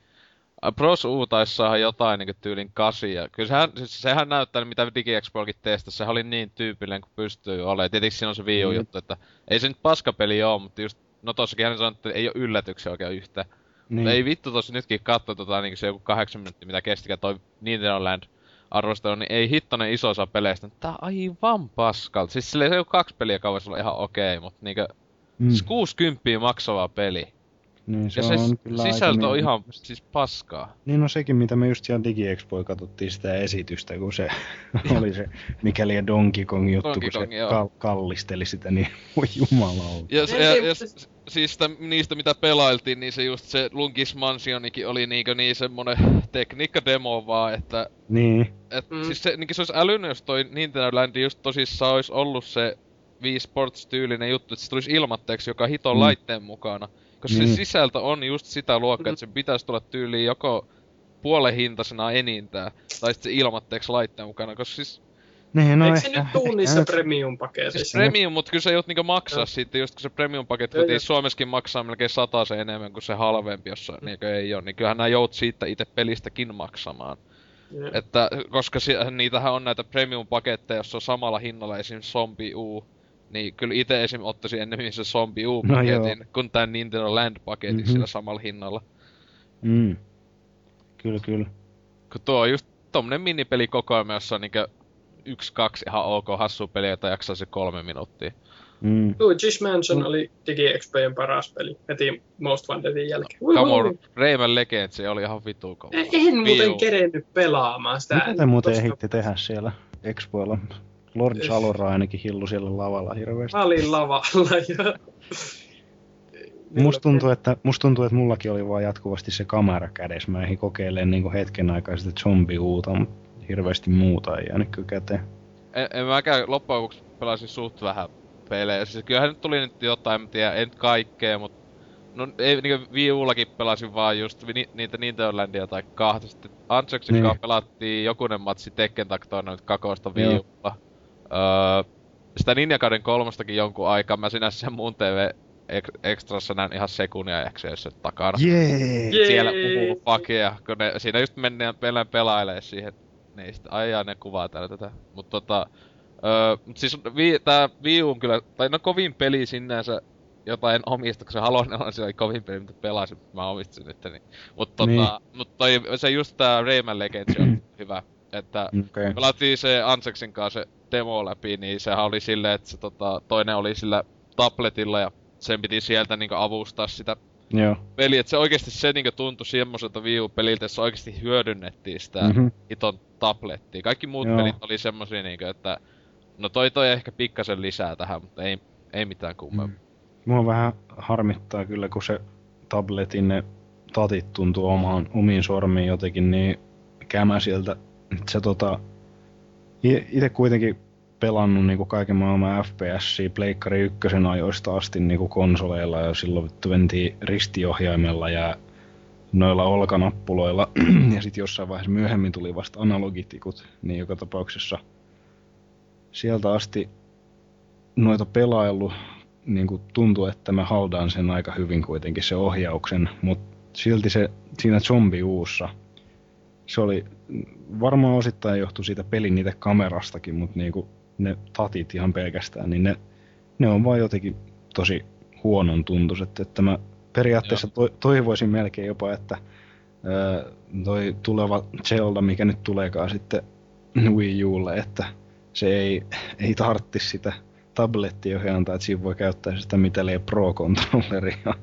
Bros. U taisi saada jotain niin tyylin kasia. Kyllä sehän, siis sehän näyttää, mitä Digiexpokin testasi, sehän oli niin tyypillinen kuin pystyy olemaan. Tietenkin siinä on se Wii U juttu, että ei se nyt paskapeli ole, mutta just, no tossakin hän sanoi, että ei ole yllätyksiä oikein yhtään. Niin. Ei vittu tossa nytkin katso tota niinku se joku kahdeksan minuuttia, mitä kestikään toi Nintendo Land arvostelu, niin ei hittonen iso osa peleistä. Tää on aivan paskalta. Siis silleen se joku kaksi peliä kauas on ihan okei, okay, mut niinkö mm. siis kuusikymppiä maksava peli. Niin se ja on se kyllä sisältö on ihan siis paskaa. Niin no sekin mitä me just siellä Digiexpoja katsottiin sitä esitystä, kun se oli se mikäli ja Donkey Kong juttu, Donkey kun Kong, se kal- kallisteli sitä, niin voi jumalauta. Ja, ja, ja, ja siis sitä, niistä mitä pelailtiin, niin se just se Lunkis Mansionikin oli niinkö niin semmonen tekniikkademo vaan, että... Niin. Et mm. siis se, niinkö se ois älynyt, jos toi Nintendo Land just tosissaan ois ollu se Wii Sports-tyylinen juttu, että se tulis ilmatteeksi joka hiton mm. laitteen mukana. Koska niin. Se sisältö on just sitä luokkaa, että sen pitäis tulla tyyliin joko puolen hintasena enintään, tai sitten se ilmatteeksi laitteen mukana, koska siis... Niin, no eikö se ehkä, nyt tuu niissä premium-paketeissa? Siis premium, mut kyllä sä joudut niinku maksaa siitä, just kun se premium-paketti kotiin Suomessakin maksaa melkein satasen enemmän kuin se halvempi, jossa mm. niinkö ei oo, niin kyllähän nää joudut siitä itse pelistäkin maksamaan. Mm. Että, koska si- niitähän on näitä premium-paketteja, jossa on samalla hinnalla esim. Zombie U. Niin, kyllä ite esim. Ottaisin ennemmin se Zombie U-paketin, no kun tän Nintendo Land-paketin mm-hmm. sillä samalla hinnalla. Mm. Kyllä, kyllä. Kun tuo on just tommonen minipelikokoelma, jossa on niinkö yksi, kaksi ihan ok hassu peliä, jota jaksaisi kolme minuuttia. Mm. Luigi's Mansion mm. oli Digiexpojen paras peli, heti Most Wantedin jälkeen. No, come on, Rayman Legends oli ihan vitu kova. En muuten kerennyt pelaamaan sitä. Mitä te muuten tosta... ehitti tehdä siellä Expoilla? Lord Salora ainakin hillu siellä lavalla hirveesti. Mä olin lavalla, joo. Musta tuntuu, että, musta tuntuu, että mullakin oli vaan jatkuvasti se kamera kädessä. Mä ehdin kokeilemaan niinku hetken aikaa sitä zombi-uuta, mutta hirveesti muuta ei jäänyt kyllä käteen. En, en mäkään loppujen lopuksi pelasin suht vähän pelejä. Siis kyllähän nyt tuli nyt jotain, en tiedä, en kaikkea, mut... No ei niinku Wii Ullakin pelasin vaan just ni, niitä Nintendo Landia tai kahta. Sitten Antsoksen niin. kanssa pelattiin jokunen matsi Tekken Taktoon nyt kakosta Wii Ulla. Öö, sitä Ninja Gaiden kolmostakin jonkun aikaa, mä sinänsä sen mun T V Extrassa näin ihan sekunnia ekseessä takana. Jee! Siellä puhuu fakeja, kun ne, siinä just mennään pelään pelailee siihen. Ne sit ajaa ne kuvaa täällä tätä, mut tota... Öö, mut siis vi, tää Wii U kyllä, tai no kovin peli sinänsä, jota en omista, koska haluan olla siellä kovin peli, mitä pelasin, mä omistin nyt, niin... Mut tota, niin. mut toi, se just tää Rayman Legends on hyvä, että... Okay. Pelattiin se Anseksin kanssa se demo läpi, niin sehän oli silleen, että se tota, toinen oli sillä tabletilla ja sen piti sieltä niinku avustaa sitä... Joo. Peli, et se oikeesti se niinku tuntui semmoselta Wii U-peliltä, jossa oikeesti hyödynnettiin sitä mm-hmm. hiton tablettia. Kaikki muut Joo. pelit oli semmosia niinku, että no toi toi ehkä pikkasen lisää tähän, mutta ei, ei mitään kummempaa. Mm. Mua vähän harmittaa kyllä, kun se tabletin ne tatit tuntuu omaan, omiin sormiin jotenkin, niin kämä sieltä. Se tota... Ite kuitenkin pelannut niinku kaiken maailman F P S-ii Pleikkari ykkösen ajoista asti niinku konsoleilla ja silloin ventiin ristiohjaimella ja noilla olkanappuloilla ja sit jossain vaiheessa myöhemmin tuli vasta analogitikut, niin joka tapauksessa sieltä asti noita pelaillut niinku tuntuu, että mä haldaan sen aika hyvin kuitenkin se ohjauksen, mut silti se siinä zombi-uussa se oli varmaan osittain johtui siitä pelin niitä kamerastakin, mut niinku ne tatit ihan pelkästään, niin ne, ne on vaan jotenkin tosi huonon tuntuiset, että mä periaatteessa to, toivoisin melkein jopa, että ää, toi tuleva Zelda, mikä nyt tuleekaan sitten Wii Ulle, että se ei, ei tarttisi sitä tablettiohjainta, että siinä voi käyttää sitä mitä lee Pro-kontrolleria.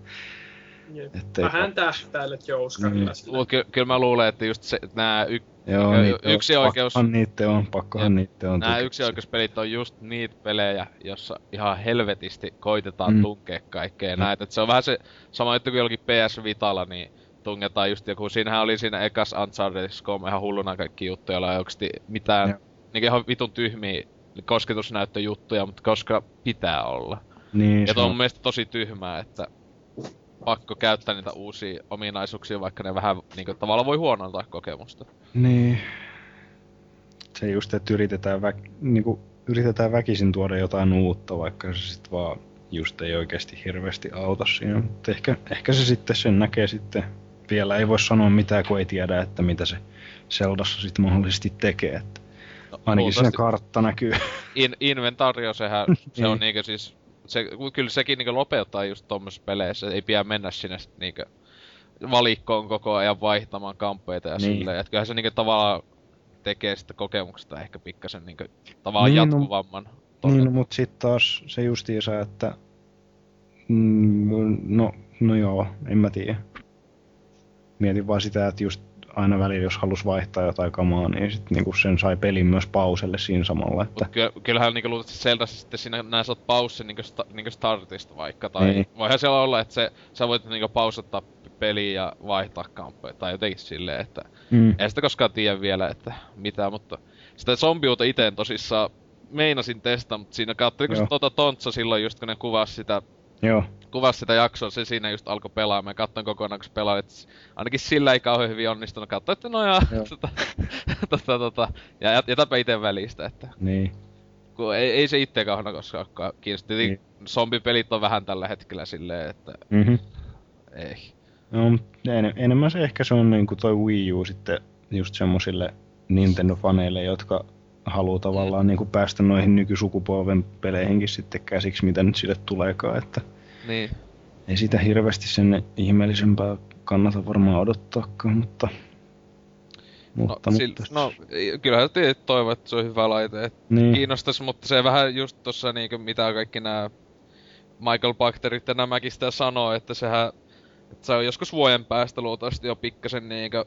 Vähän tähtäilet jouskarilla sillä. Mut ky- kyllä mä luulen, että just se, nää y- Joo, yksi on, oikeus... Pakkohan niitte on, pakkohan niitte on. Nää yksioikeuspelit on just niitä pelejä, jossa ihan helvetisti koitetaan mm. tunkea kaikkea mm. näitä. Et se on vähän se sama juttu kuin jollakin P S Vitalla, niin tungetaan just joku. Siinähän oli siinä ekas Unchartedissa kolme ihan hulluna kaikki juttuja, joilla ei oikeesti mitään... Yeah. Niinkin ihan vitun tyhmiä kosketusnäyttöjuttuja, mutta koska pitää olla. Niin, ja tuo on mun mielestä tosi tyhmää, että... pakko käyttää niitä uusia ominaisuuksia, vaikka ne vähän niinku tavallaan voi huonontaa kokemusta. Niin. Se just, että yritetään, vä- niinku, yritetään väkisin tuoda jotain uutta, vaikka se sit vaan just ei oikeasti hirveästi auta siinä. Mm. Ehkä, ehkä se sitten sen näkee sitten. Vielä ei voi sanoa mitään, kun ei tiedä, että mitä se Zeldassa sitten mahdollisesti tekee. Että no, ainakin siinä kartta näkyy. In, inventaario, sehän se on niinkö siis... Se, kyllä sekin niinkö lopettaa just tommosissa peleissä. Ei pidä mennä sinne niinkö valikkoon koko ajan vaihtamaan kamppeita ja niin. Silleen. Että kyllähän se niinkö tavallaan tekee sitä kokemuksesta ehkä pikkasen niinkö tavallaan niin, jatkuvamman. No, niin, no, mut sit taas se justiinsa, että... Mm, no, no joo, en mä tiedä. Mietin vaan sitä, että just aina välillä jos halusi vaihtaa jotain kamaa, niin sit niinku sen sai pelin myös pauselle siinä samalla, että... Mut kyllähän niinku luultavasti Zeldassa sitten sinä näin saat paussin niinku, sta, niinku startista vaikka, tai niin. Voihan siellä olla, että se, sä voit niinku pausottaa peliä ja vaihtaa kamppeja, tai jotenkin silleen, että... Mm. Ei sitä koskaan tiedä vielä, että mitä, mutta... Sitä zombiuta iteen tosissaan meinasin testaa, mutta siinä katsoin, kun tuota tontsa silloin just kun ne kuvasi sitä... Joo. Kuvasi sitä jaksoa, se siinä just alkoi pelaamaan. Katsoin kokonaan, kun pelaat, että ainakin sillä ei kauhean hyvin onnistunut. Katsoin, että no jaa, tota, tota, tota, ja jätäpä ite välistä, että... Niin. Kun ei, ei se itseä kauheena koskaan kiinnosti. Niin. Zombipelit on vähän tällä hetkellä silleen, että... Mm-hmm. Ei. No, en, enemmän se ehkä se on niinku toi Wii U sitten just semmosille Nintendo-faneille, jotka... haluu tavallaan niinku päästä noihin nykysukupolven peleihinkin sitten käsiksi, mitä nyt sille tuleekaan, että niin. Ei sitä hirveästi sen ihmeellisempää kannata varmaan odottaakaan, mutta... No, mutta, sillä, mutta... no kyllähän tietysti toivon, että se on hyvä laite, niin. Kiinnostais, mutta se vähän just tossa niinku mitä kaikki nää Michael Bakterit ja nämäkin sitä sanoo, että sehän... Että se on joskus vuoden päästä luultavasti jo pikkasen niinku...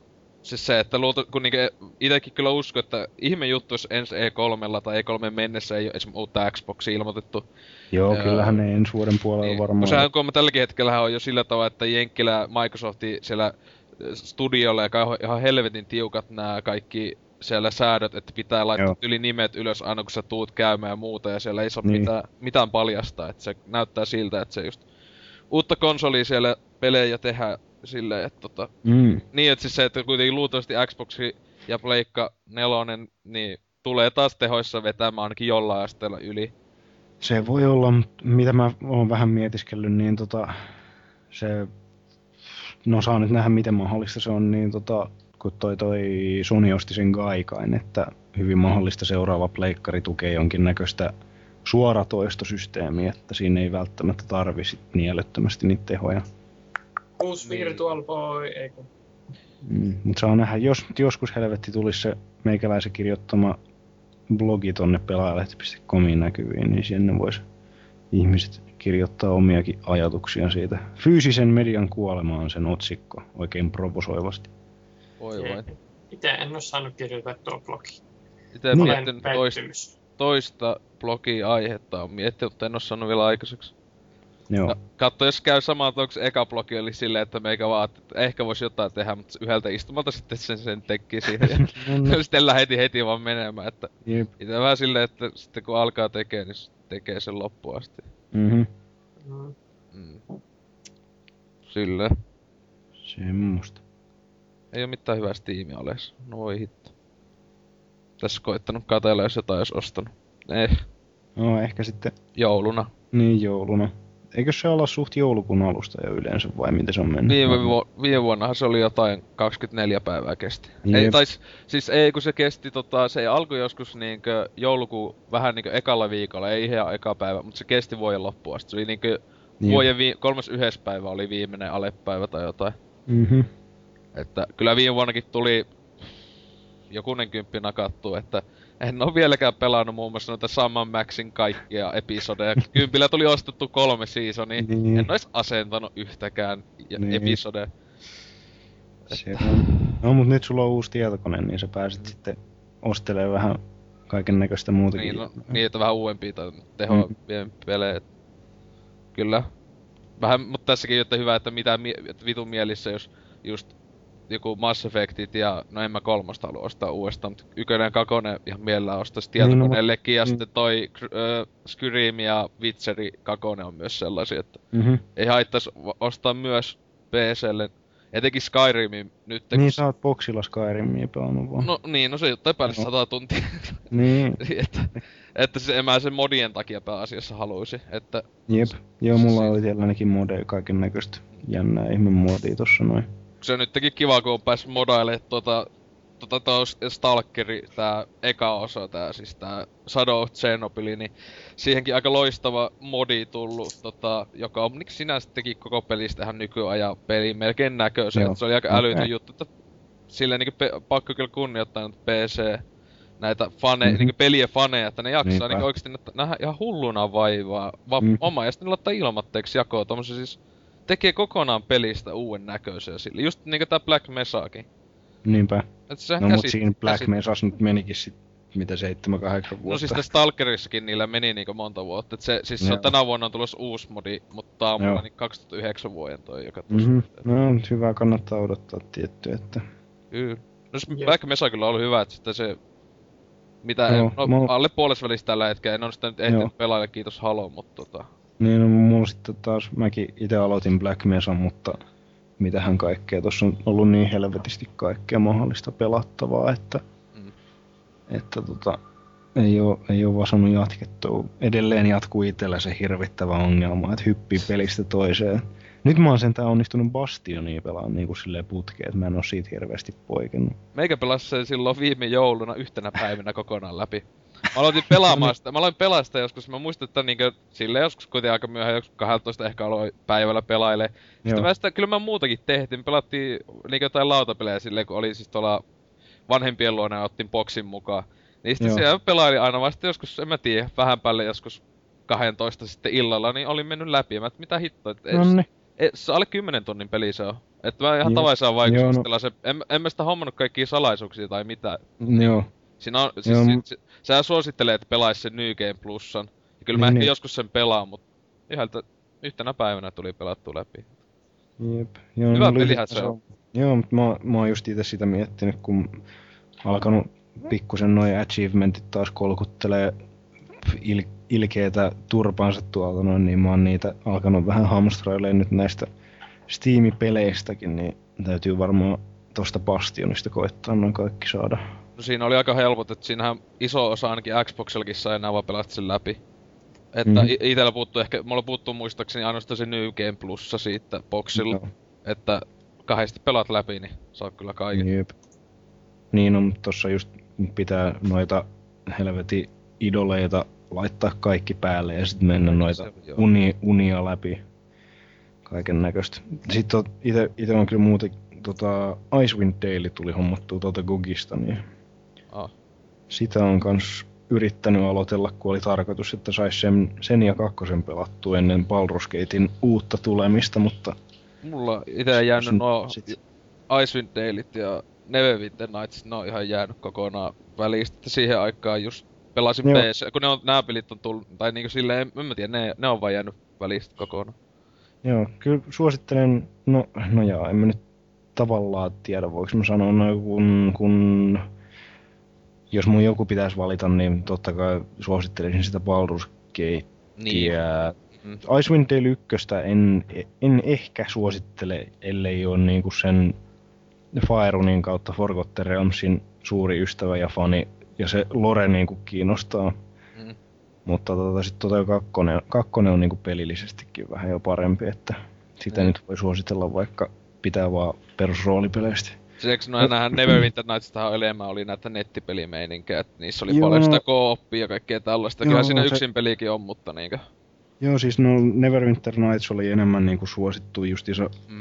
Siis se, että luulta, kun niinku itekin kyllä usko, että ihme juttu, jos ensi E kolmella tai E kolme mennessä ei oo esimerkiksi uutta Xboxia ilmoitettu. Joo, öö, kyllähän ne ensi vuoden puolella niin, varmaan. Kun sehän kun tälläkin hetkellä on jo sillä tavalla, että Jenkkilä, Microsofti siellä studiolla ja ihan helvetin tiukat nää kaikki siellä säädöt, että pitää laittaa joo. Yli nimet ylös aina kun sä tuut käymään ja muuta ja siellä ei saa niin. mitään, mitään paljastaa, että se näyttää siltä, että se just uutta konsolia siellä pelejä tehdään. Silleen, että tota... Mm. Niin, että siis se, että kuitenkin luultavasti Xbox ja Pleikka nelonen, niin tulee taas tehoissa vetämään ainakin jollain asteella yli. Se voi olla, mutta mitä mä oon vähän mietiskellyt, niin tota... Se... No saa nyt nähdä, miten mahdollista se on, niin tota... Kun toi toi Sony osti sen Gaikain, että hyvin mahdollista seuraava Pleikkari tukee jonkinnäköistä suoratoistosysteemiä, että siinä ei välttämättä tarvi sit niin älyttömästi niitä tehoja. Uusi Virtual Boy, ei kun. Mm, mut saa nähdä, jos joskus helvetti tulisi se meikäläisen kirjoittama blogi tonne pelaajalehti piste comiin näkyviin, niin sinne voisi ihmiset kirjoittaa omiakin ajatuksiaan siitä. Fyysisen median kuolema on sen otsikko, oikein provosoivasti. Voi voi. Itse en oo saanut kirjoitettua blogia. Itse en miettinyt toista, toista blogi-aihetta, miettinyt, mutta en oo saanut vielä aikaiseksi. No, katso, jos käy samaan, onko eka blogi oli silleen, että meikä vaan, että ehkä voisi jotain tehdä, mutta yhdeltä istumalta sitten sen, sen teki siihen ja no, sitten lähdin heti vaan menemään, että yep. Itse vähän silleen, että sitten kun alkaa tekee, niin tekee sen loppuun asti. Mhm. Mm. Silleen. Semmosta. Ei oo mitään hyvää Steamia oles, no voi hitto. Tässä koittanut katella, jos jotain ois ostanut. Eh. No ehkä sitten... Jouluna. Niin, jouluna. Eikö se olla suht joulukuun alusta jo yleensä, vai miten se on mennyt? Viime, vu- viime vuonnahan se oli jotain kaksikymmentäneljä päivää kesti. Ei, tais, siis ei, kun se kesti, tota, se alkoi joskus niinkö joulukuun vähän niinkö ekalla viikolla, ei ihan eka päivä, mutta se kesti vuoden loppuun asti. Se oli niinkö vuoden vi- kolmas yhdessä päivä oli viimeinen alepäivä tai jotain. Mm-hmm. Että kyllä viime vuonnakin tuli jokunen kymppi nakattua, että en oo vieläkään pelannut muun muassa noita Sam and Maxin kaikkia episodeja. Kympillä tuli ostettu kolme seasonia. Niin. En ois asentanut yhtäkään niin. episodea. Että... No mut nyt sulla on uusi tietokone, niin sä pääset sitten ostelemaan vähän kaiken näköistä muutakin. Niin, no, niin että vähän uudempia tai tehoa mm. pelejä. Kyllä. Vähän, mut tässäkin on hyvä, että mitä vitun mielissä, jos just... joku Mass Effectit ja no en mä kolmosta halua ostaa uudestaan, mutta ykönen ja kakonen ihan mielellään ostais tietokoneellekin ja mm. sitten toi äh, Skyrim ja Witcheri kakonen on myös sellaisia, että mm-hmm. ei haittais ostaa myös PClle Etenkin Skyrimin nyt. Niin kun... sä oot boksilla Skyrimia pelannut vaan. No niin, no se juttaa päälle no. sata tuntia. Niin. että että se, en mä sen modien takia pääasiassa haluisi, että... Jep, joo mulla se, oli siellä ainakin modeja kaiken näköistä jännää ihme muotia tossa noin. Se on nyt teki kiva, kun on päässyt modailemaan tuota... Tota taas Stalkeri, tää eka osa, tää siis tää Shadow of Chernobyl, niin siihenkin aika loistava modi tullu, tota, joka on sinänsä teki koko pelistähän nykyajan peli melkein näköisen, että se oli aika okay. älytön juttu, että silleen niinku pe- pakko kyllä kunnioittaa nyt P C näitä fane, mm-hmm. niinku pelien faneja, että ne jaksaa niinku oikeesti nähdä ihan hulluna vaivaa, vaan mm-hmm. oma ja sitten ne laittaa ilmatteeksi jakoa, tommosen siis tekee kokonaan pelistä uuden näköisen sille, just niinku tää Black Mesakin. Niinpä. No käsit- mut siinä Black Mesas nyt menikin sit mitä seitsemän kahdeksan vuotta. No siis tässä Stalkerissakin niillä meni niinku monta vuotta. Et se, siis se on tänä vuonna on tulossa uusi modi, mutta tää on mulla niin kaksituhattayhdeksän vuoden toi joka tossa. Mm-hmm. No on hyvä, kannattaa odottaa tietty, että... Kyllä. No siis yes. Black Mesa kyllä on ollut hyvä, että se... Mitä joo, en, no mä... alle puolessa välissä tällä hetkellä, en oo sitä nyt ehtinyt pelailla, kiitos Halo, mut tota... Niin no mulla sitten taas, mäkin ite aloitin Black Mesan, mutta... mitähän kaikkea. Tossa on ollut niin helvetisti kaikkea mahdollista pelattavaa, että, mm. että tota, ei oo, ei oo vaan saanut jatkettua. Edelleen jatkuu itsellä se hirvittävä ongelma, että hyppii pelistä toiseen. Nyt mä oon sentään onnistunut Bastionia pelaan niinku silleen putkeen, että mä en oo siitä hirveesti poikennut. Meikä pelas sen silloin viime jouluna yhtenä päivänä kokonaan läpi. Mä aloitin pelaamaan sitä, mä aloin pelaa sitä joskus, mä muistan, että niinku silleen joskus kuitenkin aika myöhään, joskus kaksitoista ehkä aloin päivällä pelailee. Sitten mä sitä, kyllä mä muutakin tehtiin, me pelattiin niinku jotain lautapelejä silleen, kun oli siis tuolla vanhempien luona ja ottiin boksin mukaan. Niin sitten siellä pelailin aina, vaan sitten joskus, en mä tiedä, vähän päälle joskus kaksitoista sitten illalla, niin olin mennyt läpi. Mä et mitä hittoa, et ees, alle kymmenen tunnin peli se on. Että mä ihan tavaisaan vaikustella se, en, en mä sitä hommannut kaikkia salaisuuksia tai mitään. Joo. Siinä on, siis, joo, si, si, sehän suosittelee, että pelaisi sen New Game Plusan. Ja kyllä niin, mä ehkä niin. joskus sen pelaan, mut yhdeltä, yhtenä päivänä tuli pelattu läpi. Jep. Joo, hyvä pelihän se on. Joo, mut mä, mä oon just ite sitä miettinyt, kun alkanut pikkusen noi achievementit taas kolkuttelee il, ilkeetä turpaansa tuolta noin, niin mä oon niitä alkanut vähän hamstrailemaan nyt näistä Steam-peleistäkin, niin täytyy varmaan tosta Bastionista koittaa noin kaikki saada. No siinä oli aika helpot, että siinähän iso osa ainakin Xboxillakin sai enää vaan pelata sen läpi. Että mm. itellä puuttuu ehkä, mulla puuttuu muistaakseni ainoastaan se New Game Plussa siitä boxilla. No. Että kahdesti pelaat läpi, niin saa kyllä kaiken. Jep. Niin on, tossa just pitää noita helvetin idoleita laittaa kaikki päälle ja sit mennä noita se, uni, unia läpi. Kaiken näköistä. Sitten on, ite, ite on kyllä muuten tota Icewind Dale tuli hommattua tuolta Gogista, niin... Ah. Sitä on kans yrittänyt aloitella, kun oli tarkoitus, että sais sen, sen ja kakkosen pelattua ennen Baldur's Gatein uutta tulemista, mutta... Mulla ite ei jäänyt nuo Icewind Daleit ja Neverwinter Nights, ne on ihan jäänyt kokonaan välistä. Siihen aikaan just pelasin joo. P C, kun ne on, nää pelit on tullut, tai niinku silleen, en mä tiedä, ne, ne on vaan jäänyt välistä kokonaan. Joo, kyllä suosittelen, no, no jaa, en mä nyt tavallaan tiedä, voiko mä sanoa noin, kun... kun jos mun joku pitäis valita, niin totta kai suosittelisin sitä Baldur's Gatea. Niin. Mm. Icewind Dale ykköstä en, en ehkä suosittele, ellei oo niinku sen Faerunin kautta Forgotten Realmsin suuri ystävä ja fani. Ja se lore niinku kiinnostaa. Mm. Mutta tota sit tota kakkonen, kakkonen on niinku pelillisestikin vähän jo parempi, että sitä mm. nyt voi suositella, vaikka pitää vaan perusroolipeleistä. Siksi no nähän Neverwinter Nightstahan elämä oli näitä nettipelimeininkiä, että niissä oli joo. paljon sitä co-oppia ja kaikkea tällaista. Kyllä siinä se... yksin pelikin on, mutta niinkö? Joo, siis no Neverwinter Nights oli enemmän niinku suosittu justiinsa mm.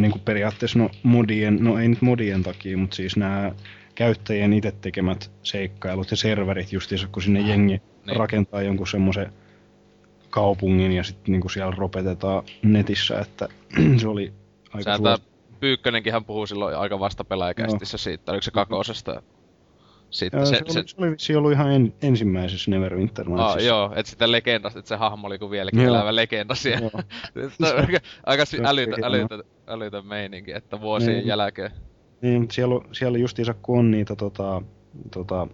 niinku periaatteessa no modien, no ei nyt modien takia, mutta siis nämä käyttäjien itse tekemät seikkailut ja serverit justiinsa, kun sinne jengi ah, rakentaa niin. jonkun semmoisen kaupungin ja sitten niinku siellä ropetetaan netissä, että se oli aika säätä... suosittu. Pyykkönenkinhän puhuu silloin aika vasta pelaajakästissä siitä, oliko se kakosesta? Siitä, se, se, se, se oli vissiin ollut ihan en, ensimmäisessä Neverwinter Nightsissa. Ah, joo, että sitä legendasta, että se hahmo oli kuin vieläkin elävä legenda siellä. aika aika älytä, älytä, älytä meininki, että vuosien niin, jälkeen. Niin, siellä, siellä justiinsa kun on niitä tota, tota,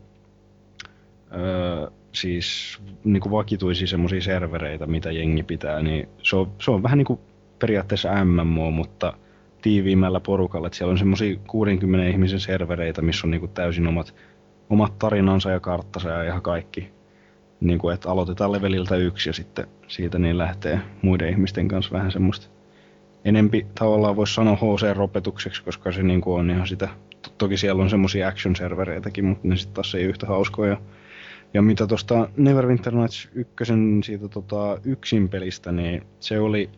öö, siis niinku vakituisia semmosia servereitä, mitä jengi pitää, niin se on, se on vähän niinku periaatteessa M M O, mutta tiiviimmällä porukalla. Et siellä on semmosia kuudenkymmenen ihmisen servereitä, missä on niinku täysin omat, omat tarinansa ja karttansa ja ihan kaikki. Niinku, että aloitetaan leveliltä yksi ja sitten siitä niin lähtee muiden ihmisten kanssa vähän semmoista. Enempi tavallaan voisi sanoa H C-ropetukseksi, koska se niinku on ihan sitä. Toki siellä on semmosia action-servereitäkin, mutta ne sitten taas ei yhtä hauskoja. Ja mitä tuosta Neverwinter Nights ykkösen siitä tota, yksin pelistä, niin se oli,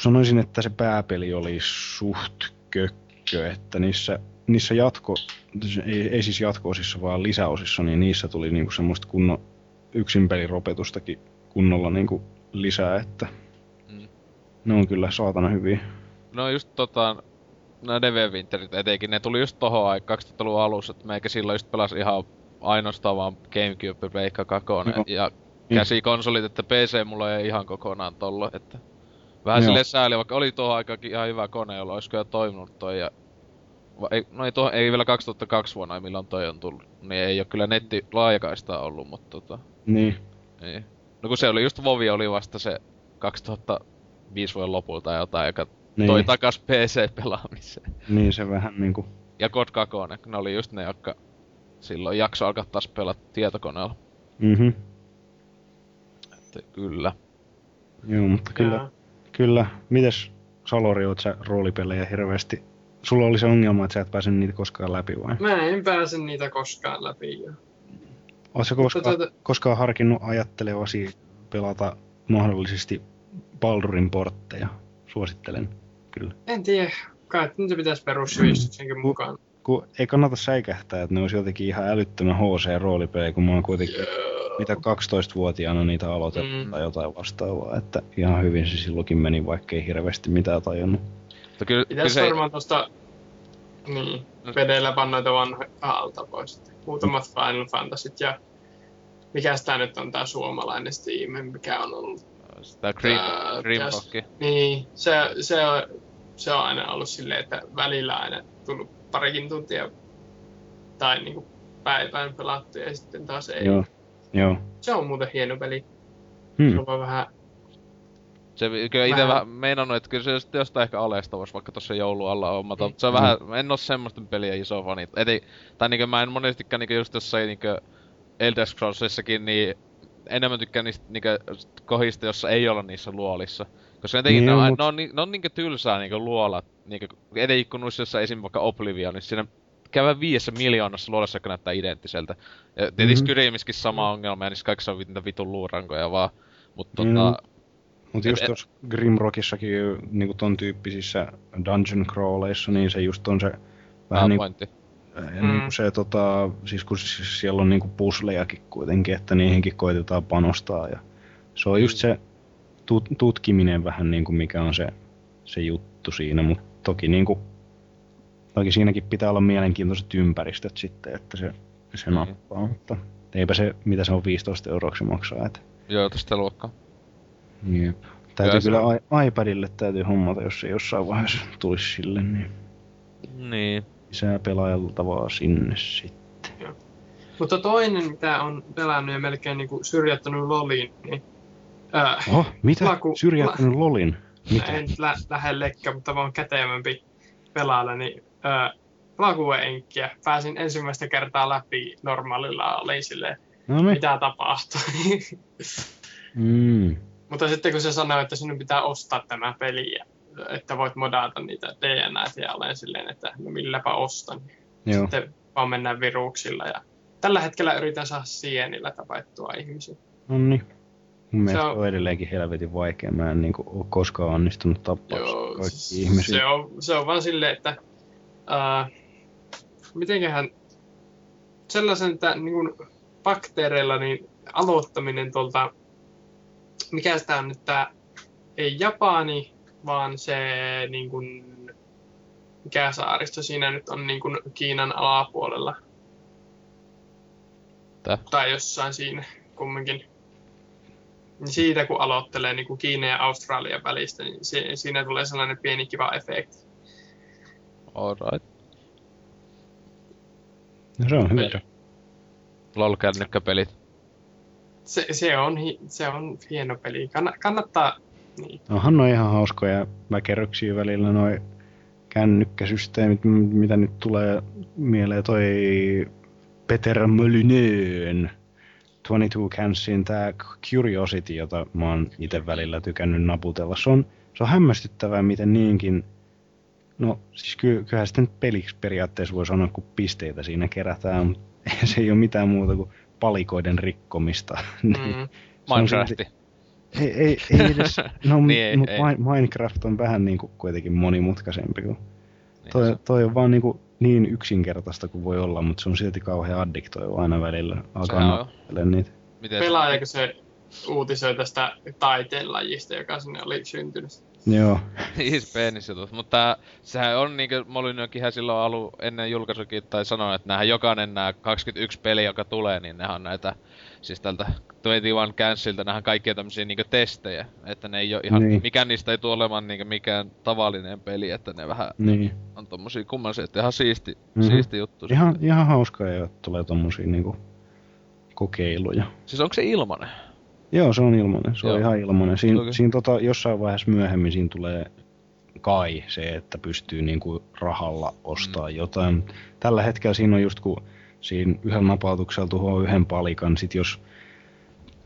sanoisin, että se pääpeli oli suht kökkö, että niissä, niissä jatko, ei, ei siis jatko-osissa vaan lisäosissa, niin niissä tuli niinku semmoista kunnon yksin peliropetustakin kunnolla niinku lisää, että mm. ne on kyllä saatana hyviä. No just tota... No Neverwinterit etenkin, ne tuli just tohon aikaan kaksituhattaluvun alussa, että meikä silloin just pelasi ihan ainoastaan vaan Gamecube, Pleikka kakonen no. ja käsikonsolit, että P C mulla ei ihan kokonaan tollo, että vähän no. silleen sääli, vaikka oli tohon aikaankin ihan hyvä kone, jolla olis kyllä toiminut toi ja ei, no ei, tohon, ei vielä kaksituhattakaksi vuonna, milloin toi on tullut, niin ei oo kyllä netti laajakaistaa ollu, mut tota niin. niin. No kun se oli just Vovi oli vasta se kaksituhattaviisi vuoden lopulta jotain, joka niin. toi takas P C-pelaamiseen. Niin se vähän niinku... Ja God kakkonen, ne oli just ne, jotka silloin jakso alkaa taas pelata tietokoneella. Mhm. Että kyllä. Joo, mutta kyllä, ja. kyllä. Mites Salori, oot sä roolipelejä hirveesti? Sulla oli se ongelma, että sä et pääse niitä koskaan läpi vai? Mä en pääse niitä koskaan läpi, joo. Oot sä koskaan, tuota... koskaan harkinnut ajattelevasi pelata mahdollisesti Baldurin portteja? Suosittelen, kyllä. En tiedä, kai nyt pitäisi perussivistyksenkin mm. mukaan. Kun ei kannata säikähtää, että ne olisi jotenkin ihan älyttömän H C-roolipelejä, kun mä oon kuitenkin yeah. mitä kaksitoistavuotiaana niitä aloitellut mm. tai jotain vastaavaa, että ihan hyvin se silloinkin meni, vaikkei hirveästi mitään tajunnut. Kyllä, pitäis kyllä varmaan ei... tosta niin, vedeillä pannoita vanhoja alta pois. Muutamat mm. Final Fantasyt ja mikäs tää nyt on tää suomalainen Steam, mikä on ollut? Sitä Greenpackia. Niin, se, se, on, se on aina ollut silleen, että välillä aina tullut parikin tuntia tai niinku päivään pelattu ja sitten taas ei. Joo, joo. Se on muuten hieno peli. Hmm. Se on vaan vähän... Se kyllä itse vähän, vähän meinannut, että kyllä se jostain ehkä Alesta vois vaikka tossa joulun alla hommata, mm. mutta se on mm. vähän, en oo semmoista peliä iso fani. Eti, tai niinkö mä en monestikään niinkö just jossain niinkö Elder Scrollsissakin niin enemmän tykkään niistä niinku kohdista, jossa ei olla niissä luolissa. Koska jotenkin ne, ne on, mut... on, on, on niinku tylsää niinku luolat. Niinku eteikkunuissa, jossa esimerkiksi vaikka Oblivion, niin siinä käydään viidessä miljoonassa luolassa, joka näyttää identtiseltä. Ja mm-hmm. tietysti Skyrimiskin sama ongelma, ja niissä kaikissa on niitä vitun luurankoja vaan. Mut tota... Mm. Mut just et, jos Grimrockissakin niinku ton tyyppisissä dungeon crawleissa, niin se just on se... Vähän pointti. Niinku... Ja mm. niin se, tota, siis kun siellä on niinku puslejakin kuitenkin, että niihinkin koitetaan panostaa ja se on just se tut- tutkiminen vähän niinku mikä on se, se juttu siinä, mutta toki, niinku, toki siinäkin pitää olla mielenkiintoiset ympäristöt sitten, että se, se mm. nappaa, mutta eipä se, mitä se on viisitoista euroksi maksaa. Et. Joo, tästä luokkaa. Jep. Täytyy kyllä on... iPadille täytyy hommata, jos se jossain vaiheessa tulisi sille, niin... Niin. Lisää pelaajaltavaa sinne sitten. Joo. Mutta toinen, mitä on pelannut ja melkein niinku syrjäyttänyt LOLin, niin... Ää, oh, mitä? Laku, syrjäyttänyt la- LOLin? Mitä? En lä- lähellekään, mutta vaan kätevämpi pelailla, niin... Ää, Lakuenkkiä. Pääsin ensimmäistä kertaa läpi normaalilla oli silleen, Noniin. mitä tapahtui. mm. Mutta sitten kun se sanoi, että sinun pitää ostaa tämä peli, että voit modata niitä D N A:tä ja olen silleen, että no milläpä ostan. Joo. Sitten vaan mennään viruksilla ja tällä hetkellä yritän saada sienillä tapettua ihmisiä. Noniin. Mun mielestä se on, on edelleenkin helvetin vaikea. Mä en niinku ole koskaan onnistunut tappaa kaikki se, ihmisiä. Se on, se on vaan silleen, että äh, mitenköhän sellaisen, että niin bakteereilla niin aloittaminen tuolta, mikä sitä on nyt tää, ei Japani, vaan se niin kuin, mikä saaristo siinä nyt on niin kuin Kiinan alapuolella. Tää? Tai jossain siinä kumminkin. Siitä kun aloittelee niin kuin Kiinan ja Australian välistä, niin se, siinä tulee sellainen pieni kiva efekti. Alright. No se on hyvä. LOL-kännykkäpelit. Se, se, on, se on hieno peli. Kann, kannattaa Niin. Onhan noi ihan hauskoja väkerryksiä välillä noi kännykkäsysteemit, mitä nyt tulee mieleen toi Peter Molyneux. kaksikymmentäkaksi Cansin tää Curiosity, jota mä oon ite välillä tykännyt naputella. Se on, se on hämmästyttävää, miten niinkin... No, siis ky- kyllähän sitten peliksi periaatteessa voi sanoa, kun pisteitä siinä kerätään, mutta se ei ole mitään muuta kuin palikoiden rikkomista. Mm, Minecrafti. Ei, ei, ei edes. No, niin ei, mutta ei. Minecraft on vähän niin kuin kuitenkin monimutkaisempi. Kuin. Niin toi, toi on vaan niin, kuin niin yksinkertaista kuin voi olla, mutta se on silti kauhean addiktoiva aina välillä. Alkaa niitä. Pelaajakin se uutisoi tästä taiteenlajista, joka sinne oli syntynyt. Joo. Ispeenis jutut, mutta sehän on niinkö Molyneuxkinhän silloin alu ennen julkaisukin tai sanoi, että näähän jokainen nää kaksikymmentäyksi peli, joka tulee, niin nehän on näitä, siis tältä kaksikymmentäyksi Cancelilta nähän kaikkia tämmösiä niinkö testejä, että ne ei oo ihan, niin. Mikään niistä ei tule olemaan niinkö mikään tavallinen peli, että ne vähän niin. On tommosia kummallisia, että ihan siisti, mm-hmm. siisti juttu. Ihan, ihan hauskaa, että tulee tommosia niinku kokeiluja. Siis onko se ilmanen? Joo, se on ilmanen. Se Joo. on ihan ilmanen. Siin, okay. siin tota, jossain vaiheessa myöhemmin siinä tulee kai se, että pystyy niinku rahalla ostaa mm. jotain. Tällä hetkellä siinä on just kun siinä yhden napautuksella tuhoaa yhden palikan. Sit jos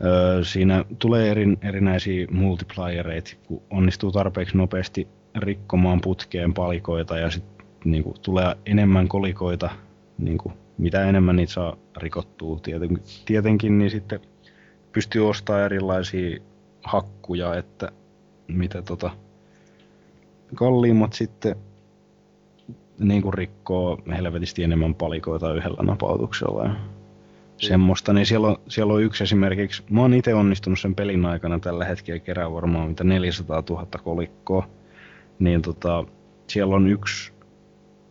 ö, siinä tulee eri, erinäisiä multipliereitä, kun onnistuu tarpeeksi nopeasti rikkomaan putkeen palikoita ja sit niinku tulee enemmän kolikoita, niinku, mitä enemmän niitä saa rikottua tietenkin, tietenkin niin sitten pystyy ostamaan erilaisia hakkuja, että mitä tota, kalliimmat sitten niinku rikkoo helvetisti enemmän palikoita yhdellä napautuksella ja semmoista. Niin siellä on, siellä on yksi esimerkiksi, mä oon ite onnistunut sen pelin aikana tällä hetkellä kerää varmaan mitä neljäsataatuhatta kolikkoa, niin tota, siellä on yksi,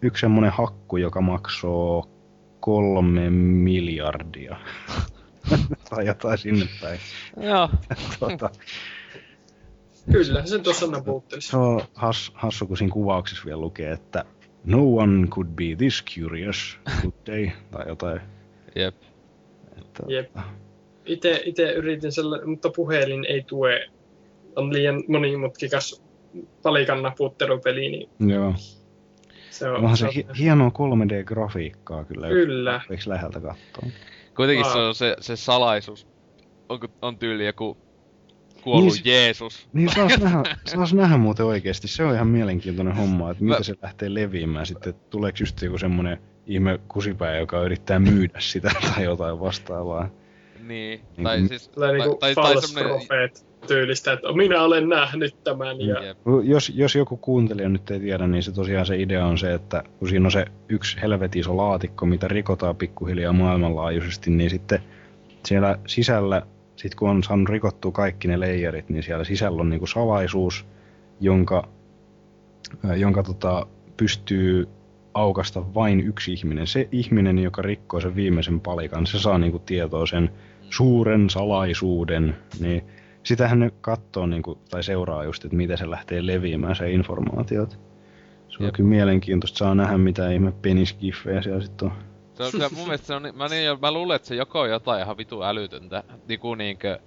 yksi semmonen hakku, joka maksoo kolme miljardia. Tai jotain sinne päin. Joo. Tuota, kyllä, sen tuossa on puutteessa. Se on has, hassu, kun siinä kuvauksessa vielä lukee, että no one could be this curious today, tai jotain. Jep. Että, Jep. Ite, ite yritin sellainen, mutta puhelin ei tue. On liian monimutkikas palikan naputtelupeli, niin... Joo. Se on, Onhan se on... hienoa kolme D-grafiikkaa kyllä. Kyllä. Eikö läheltä katsoa? Kuitenkin se on se, se salaisuus. On, on tyyli joku kuollut niin, Jeesus. Niin saas nähdä, saas nähdä muuten oikeesti. Se on ihan mielenkiintoinen homma, että mitä se lähtee leviämään sitten. Tuleeko just joku semmonen ihme kusipää, joka yrittää myydä sitä tai jotain vastaavaa. Niin. niin tai siis... Tai niinku false profeet tyylistä, että minä olen nähnyt tämän ja... Jep. Jos, jos joku kuuntelija nyt ei tiedä, niin se tosiaan se idea on se, että kun siinä on se yksi helvetin iso laatikko, mitä rikotaan pikkuhiljaa maailmanlaajuisesti, niin sitten siellä sisällä, sit kun on saanut rikottua kaikki ne leijerit, niin siellä sisällä on niinku salaisuus, jonka, jonka tota, pystyy... aukasta vain yksi ihminen. Se ihminen, joka rikkoo sen viimeisen palikan, se saa niinku tietoa sen suuren salaisuuden. Niin sitähän ne katsoo niinku, tai seuraa just, että miten se lähtee leviämään se informaatiot. Se on Jep. kyllä mielenkiintoista. Saa nähdä mitä ihme penisgiffejä siellä sit on. Se on kyllä, mun mielestä se on, mä, niin, mä luulen, että se joko on jotain ihan vitu älytöntä. Niinku niinkö...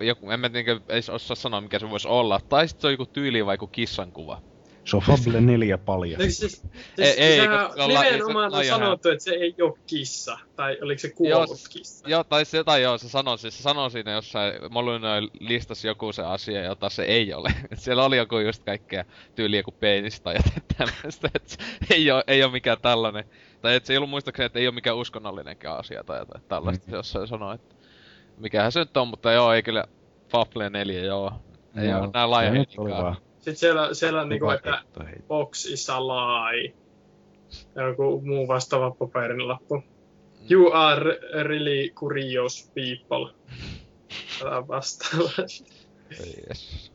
Joku, en mä niinkö edes osaa sanoa mikä se voisi olla. Tai sit se on joku tyyli vai joku kissan kuva. Se on Fable neljä paljasta. Siis, siis, ei, ei, koska on nimenomaan on sanottu, että se ei oo kissa. Tai oliko se kuollut jos, kissa? Joo, tai se tai joo, se sanoo, siis se sanoo siinä jossain, Molyneux listasi joku se asia, jota se ei ole. Et siellä oli joku just kaikkea tyyliä joku peenistä tai jotain tällaista, että ei oo, ei oo mikään tällainen. Tai et se ei ollut muistakseni, että ei oo mikään uskonnollinenkaan asia tai jotain tällaista, mm-hmm. jossa sanoo, että mikähän se nyt on, mutta joo, ei kyllä Fable neljä, joo. Ei joo, oo nää laajahinkaan. Sitten siellä, siellä on niinku, vai että boksissa lie, joku muu vastaava paperin lappu. Mm. You are really curious people. Tätä vastaava. Yes.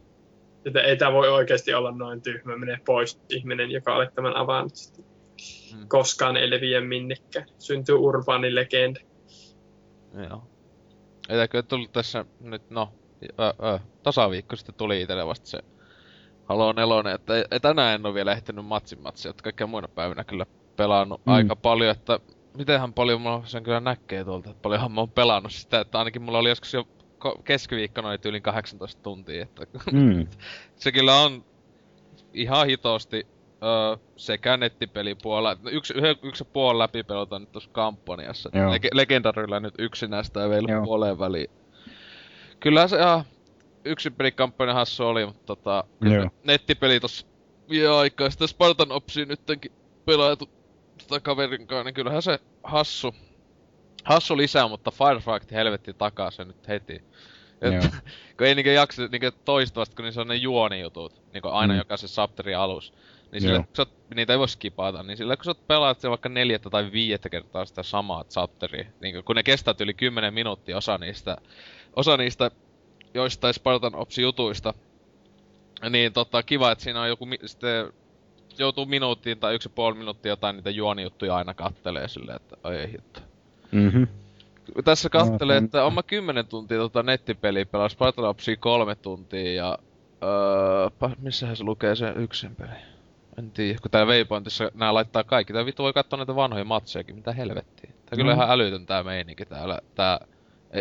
Sitten ei tää voi oikeesti olla noin tyhmä, menee pois ihminen, joka oli tämän avannut sitten. Mm. Koskaan ei leviä minnekään. Syntyy urbaani legenda. Joo. Etäkö tullut tässä nyt, no, ö, ö, tasaviikko sitten tuli itselle vasta se. Halo nelonen, että tänään en oo vielä ehtinyt matsin matsia, että kaikkia muina päivinä kyllä pelaannu mm. aika paljon, että mitenhän paljon mulla sen kyllä näkee tuolta, että paljonhan mä oon pelannut sitä, että ainakin mulla oli joskus jo keskiviikkona oli yli kahdeksantoista tuntia, että mm. se kyllä on ihan hitosti öö, sekä nettipelipuolella, yksi, yksi puoli läpipelota nyt tuossa kampanjassa, Lege- legendarilla nyt yksinäistä ja vielä puoleen väliin. Kyllä se ihan yksinpelikampanja hassu oli, mutta tota, nettipeli tossa vie aikaa, sitä Spartan Opsia nyttenkin pelaitu tota kaverinkaan, niin kyllähän se hassu. Hassu lisää, mutta Firefight helvetti takaa sen nyt heti. Et, kun ei niinkö jaksa niinkö toistuvasti, kun niissä on ne juonijutut, niinkö aina mm. jokaisen chapterin alus. Niin sillä, kun sä, niitä ei voi skipata, niin sillä kun sä pelaat sen vaikka neljättä tai viiettä kertaa sitä samaa chapteria. Niinkö, kun ne kestää yli kymmenen minuuttia osa niistä, osa niistä joistain Spartan Ops-jutuista. Niin tota, kiva, että siinä on joku, sitten joutuu minuuttiin tai yksi puoli minuuttia jotain niitä juonijuttuja aina kattelee silleen, että ai hitto. Mm-hmm. Tässä katselee, että on mä kymmenen tuntia tota nettipeliä pelas, Battle Opsia kolme tuntia ja... Öö, missähän se lukee se yksin peli? En tiiä, kun täällä Waypointissa nää laittaa kaikki. Tää vittu voi kattoo näitä vanhoja matsejakin, mitä helvettiä. Tää mm. kyllä ihan älytön tää meininki täällä, tää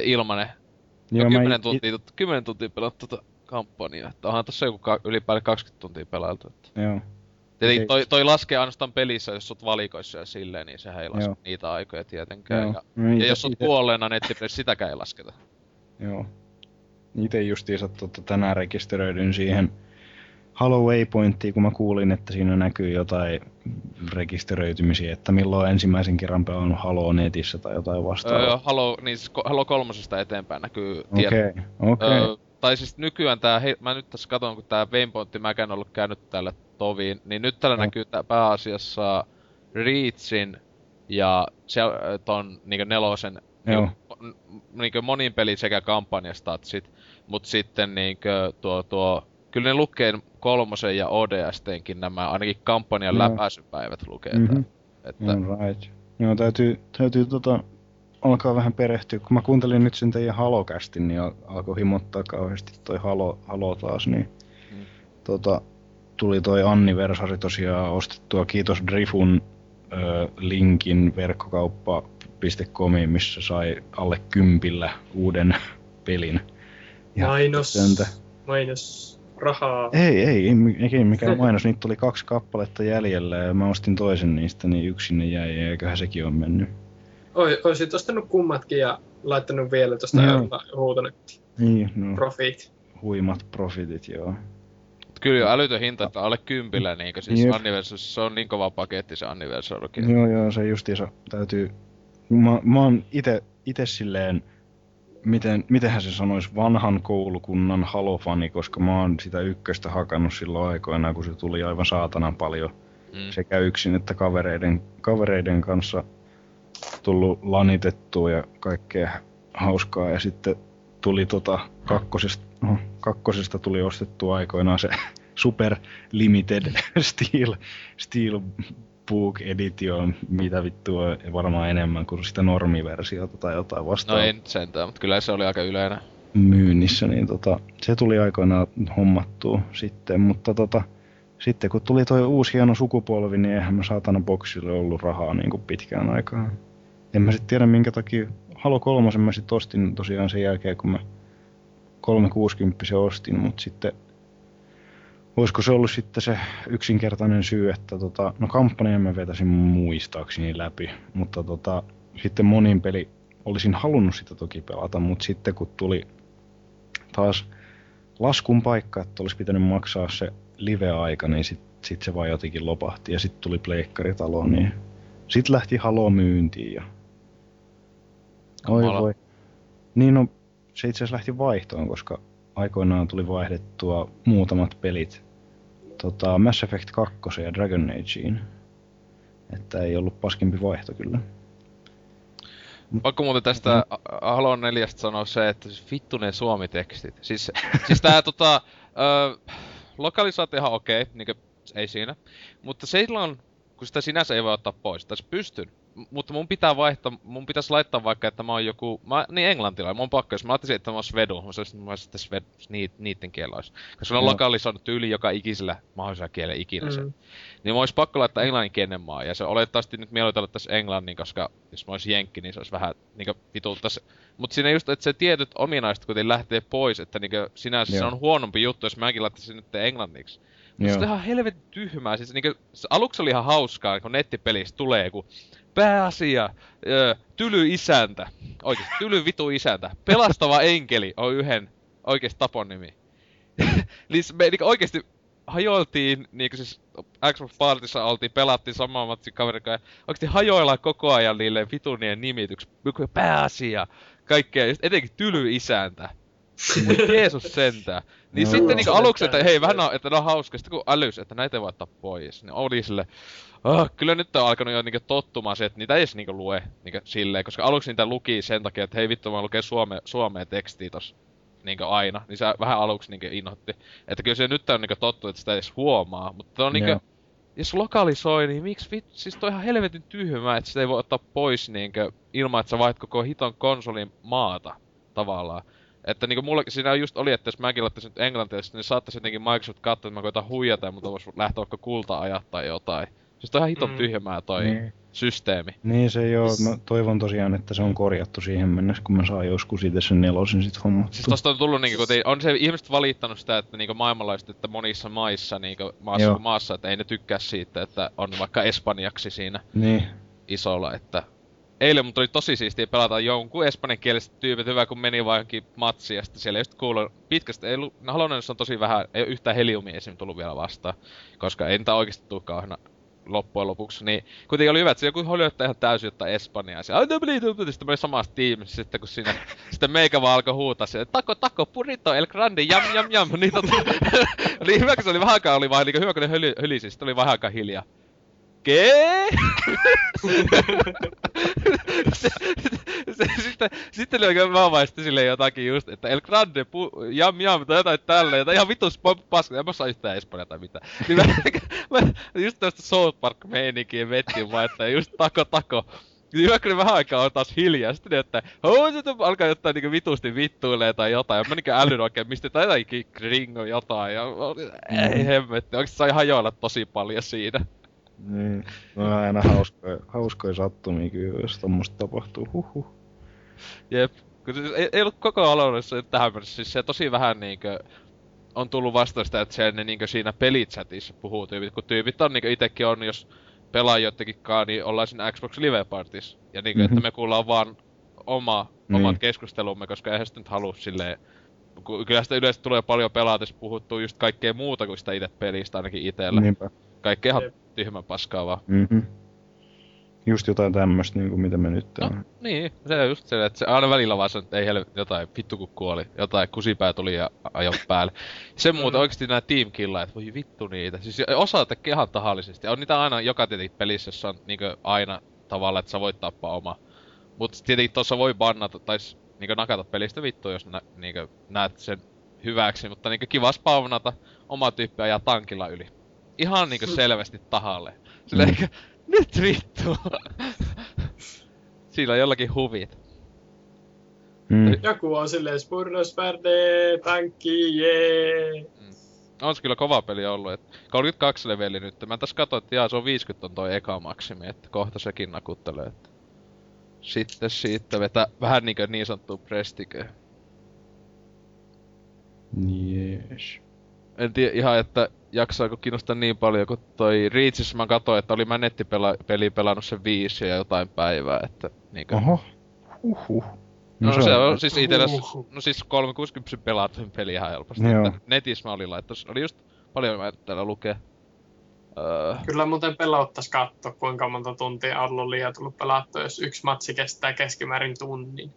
ilmanen. Joo, kymmenen, tuntia, it... kymmenen tuntia pelat tota kampanjaa, että onhan tässä joku ka- yli päälle kaksikymmentä tuntia pelailtu. Joo. Tietenkin toi, toi laskee ainoastaan pelissä, jos sä oot valikoissa ja silleen, niin sehän ei laske Joo. niitä aikoja tietenkään. Ja, no, ja jos sä oot ite... kuolleena nettipelissä, sitäkään ei lasketa. Joo. Ite justiinsa tota, tänään rekisteröidyn siihen Halo Waypointtiin, kun mä kuulin, että siinä näkyy jotain rekisteröitymisiä, että milloin ensimmäisen kerran pelannut Halo netissä tai jotain vastaavaa. Joo, Halo, niin siis Halo kolmosesta eteenpäin näkyy tiedot. Okei, okei. Öö, tai siis nykyään tää, hei, mä nyt tässä katon, kun tää Waypointti, mä en ollut käynyt täällä toviin, niin nyt täällä no. näkyy tää pääasiassa Reachin ja sel- ton niinku nelosen no. niinku monin pelin sekä kampanjastatsit, mut sitten niinku tuo tuo kyllä ne lukee kolmosen ja O D S T:nkin nämä ainakin kampanjan no. läpäisypäivät lukee tää. Mm-hmm. Että yeah, right. Joo, täytyy täytyy tota alkaa vähän perehtyä, kun mä kuuntelin nyt sen teidän Halo-kästin, niin al- alkoi himottaa kauheasti toi Halo Halo taas, niin mm. tota tuli toi Anniversari tosiaan ostettua, kiitos Drifun ö, linkin verkkokauppa piste comiin, missä sai alle kympillä uuden pelin. Ja mainos, töntä. mainos, rahaa. Ei, ei, ei mikään mainos, niitä tuli kaksi kappaletta jäljellä ja mä ostin toisen niistä, niin yksin ne jäi, eiköhän sekin on mennyt. Oi, oisit ostanut kummatkin ja laittanut vielä tosta no. huutonettiin. Niin, no. Profit. Huimat profitit, joo. Kyllä älytön hinta, että alle kympillä niinkö siis Anniversary, se on niin kova paketti se Anniversarykin. Joo joo, se justiinsa täytyy... Mä, mä oon ite, ite silleen, miten, mitenhän se sanois, vanhan koulukunnan Halo-fani, koska mä oon sitä ykköstä hakannut silloin aikoinaan, kun se tuli aivan saatanan paljon. Mm. Sekä yksin että kavereiden, kavereiden kanssa tullut lanitettua ja kaikkea hauskaa ja sitten tuli tota kakkosesta, no, kakkosesta tuli ostettua aikoinaan se Super Limited Steel, Steel Book Edition, mitä vittua, varmaan enemmän kuin sitä normiversiota tai jotain vastaan. No ei nyt sentään, mutta kyllä se oli aika yleinen myynnissä, niin tota, se tuli aikoinaan hommattua sitten, mutta tota, sitten kun tuli toi uusi hieno sukupolvi, niin eihän mä saatana boksille ollut rahaa niin kuin pitkään aikaan. En mä sit tiedä minkä takia Halo kolmosen mä sit ostin tosiaan sen jälkeen, kun mä kolmesataakuusikymmentä ostin, mutta sitten olisiko se ollut sitten se yksinkertainen syy, että tota, no kampanjan mä vetäisin muistaakseni läpi, mutta tota, sitten monin peli olisin halunnut sitä toki pelata, mutta sitten kun tuli taas laskun paikka, että olisi pitänyt maksaa se live-aika, niin sit, sit se vaan jotenkin lopahti ja sitten tuli pleikkaritalo, niin sit lähti Halo myyntiin ja oi voi. Niin no, se itse asiassa lähti vaihtoon, koska aikoinaan tuli vaihdettua muutamat pelit tota, Mass Effect kaksi ja Dragon Ageen. Että ei ollut paskimpi vaihto kyllä. Pakko muuten tästä Halo neljä sanoa se, että siis vittu ne suomitekstit. Siis, siis tää tota, ö, lokalisaatio ihan okei, okay, niinkö ei siinä. Mutta silloin, kun sitä sinänsä ei voi ottaa pois, tässä pystyn. Mutta mun pitää vaihtaa, mun pitäisi laittaa vaikka, että mä oon joku, mä, niin englantilainen, mä oon pakko, jos mä laittaisin, että mä oon svedu, mä olisin, mä olisin sved, niit, niitten kielellä olisi. Koska ne on lokalisoinut yli joka ikisellä mahdollisella kielellä ikinä sen. Mm. Niin mä olis pakko laittaa englannin kielen maa, ja se olettavasti nyt mieluiten laittaisi englannin, koska jos mä olis jenkki, niin se olisi vähän niinkö vitultais. Mut siinä just, että se tietyt ominaiset kuitenkin lähtee pois, että niinkö sinänsä Joo. se on huonompi juttu, jos mäkin laittaisin nyt englanniksi. Mutta se on ihan helvetin tyhmää, siis niinkö, aluksi oli ihan hauskaa, kun nettipelissä tulee joku pääasia, öö, tyly isäntä, oikeesti tyly vitu isäntä, pelastava enkeli on yhden oikeesti tapon nimi. Liis, me niinku oikeesti hajoiltiin, niinku siis Xbox Partissa oltiin, pelattiin samaa matsi kaverin kanssa, oikeesti hajoillaan koko ajan niille vitunien nimityks, joku pääasia, kaikkea, just etenkin tyly isäntä. Jeesus sentään. Niin no, sitten niinku aluksi, että hei vähän on, että ne on hauska, sitten kun älys, että näitä ei voi ottaa pois, niin oli sille, oh, kyllä nyt on alkanut jo niinku tottumaan se, että niitä ei edes niinku lue niinku silleen, koska aluksi niitä luki sen takia, että hei vittu mä lukee suome, suomea tekstiä tossa niinku aina, niin se vähän aluksi niinku innoitti. Että kyllä se nyt on niinku tottu, että sitä ei edes huomaa, mutta on niinku, yeah. jos lokalisoi, niin miksi vittu, siis toi ihan helvetin tyhmää, että sitä ei voi ottaa pois niinku ilman, että sä vaihdat koko hiton konsolin maata tavallaan. Että niinku mulla siinä just oli, että jos mäkin laittaisin nyt englantilaisesti, niin saattaisi jotenkin Microsoft katsoa, että mä koitan huijata ja multa vois lähteä vaikka kulta-ajat tai jotain. Siis toi ihan hiton mm. tyhjämää toi niin. systeemi. Niin se joo, mä toivon tosiaan, että se on korjattu siihen mennessä, kun mä saan joskus itse sen nelosen sit hommattu. Siis tosta on tullut niinku, kun te, on se ihmiset valittanut sitä, että niinku maailmanlaajuisesti, että monissa maissa, niinku maassa, maassa, että ei ne tykkää siitä, että on vaikka espanjaksi siinä niin. isolla, että... Eilen mut oli tosi siistiä pelata jonkun espanjankieliset tyypit, hyvä kun meni vaikin matsiin ja sitten siellä ei just kuullut pitkästä, ei lu- no Halonennossa on tosi vähän, ei oo yhtään heliumia esim tullut vielä vastaan, koska ei niitä oikeesti tuu kauheena loppujen lopuksi, niin kuitenkin oli hyvä, että se joku holjoittaa ihan täysin jotta espanjaa, ja I don't believe it, sitten meni samassa tiimissä sitten kun siinä, sitten meikä vaan alkoi huutaa silleen, tako tako burrito el grande jam jam jam, niin tota, niin hyvä kun se oli vähän aikaa, oli vaan, niin hyvä kun ne höli, hölisi, sitten oli vähän aikaa hiljaa. Kee? se, se, se, sitten, sitten oli mä vaan sitten silleen jotakin just, että El Grande, pu- jam jam, tai jotain tällä, jotain ihan vittu paskaa, en mä saa yhtään espanjaa tai mitään. Niin mä, mä just tämmöstä South Park-meininkiä vettiin vaan, että just tako tako. Hyvä, kun vähän aikaa on taas hiljaa, sitten ne että alkaa jotain niinku vitusti vittuilee tai jotain, ja mä niinku älyn oikein mistä, tai jotakin gringo jotain, ja ei hemmetti, oikeesti sai hajoilla tosi paljon siinä. Niin, no on aina hauskoja, hauskoja sattumia kyllä, jos tommoista tapahtuu, huhhuh. Jep, kun siis ei, ei ollut koko alueessa tähän mennessä, siis se tosi vähän niinkö on tullut vastaan sitä, että se ne niinkö siinä pelichatissa puhuu tyypit, kun tyypit on niinkö itekin on, jos pelaa joidenkinkaan, niin ollaan siinä Xbox Live Partissa. Ja niinkö, mm-hmm. että me kuullaan vaan oma, niin. omat keskustelumme, koska eihän sitä nyt halua silleen. Kyllä sitä yleensä tulee paljon pelaatessa puhuttua just kaikkea muuta kuin sitä ite pelistä, ainakin itellä. Niinpä. Kaikkea ihan tyhmä paskaa vaan. Mm-hmm. Just jotain tämmöstä niinku mitä me nyt täällä. No, niin, se on just se, että se aina välillä vaan sanoo, että ei helvetti, jotain vittu kun kuoli. Jotain kusipää tuli ja ajon päälle. Se muuten oikeesti nää teamkillaajat, voi vittu niitä. Siis osa tekee ihan tahallisesti. On niitä aina joka tietenkin pelissä, jossa on niinku aina tavalla, että sä voit tappaa oma. Mut tietenkin tossa voi bannata tai niinku nakata pelistä vittua, jos nä, niinku näet sen hyväksi. Mutta niinku kiva spawnata oma tyyppiä ja tankilla yli. Ihan niinku selvästi tahalle. Sillä eikä... Nyt vittu! Sillä on jollakin huvit. Mm. Joku on silleen spurnos värde, tankki, jee! Mm. On se kyllä kova peli ollut, et... kolmekymmentäkaksi leveli nyt. Mä tässä katsoin, että jaa, se on viisikymmentä on toi eka maksimi, että kohta sekin nakuttelee, että... Sitten siitä vetää vähän niinkö niin sanottua prestiköä. Jees. En tiedä ihan, että jaksaako kiinnostaa niin paljon, kun toi Reachissä mä katsoin, että oli mä nettipeliä pelannut sen viisi ja jotain päivää, että niinkö... Oho. Uhuh. No, no se on uhuh. siis itellä, no siis kolmesataakuusikymmentä pelaatun peli ihan helposti, Joo. että netissä mä olin laittanut, oli just paljon mä täällä lukee. Öö... Kyllä muuten pelottais katsoa, kuinka monta tuntia on liian tullut pelattua, jos yksi matsi kestää keskimäärin tunnin.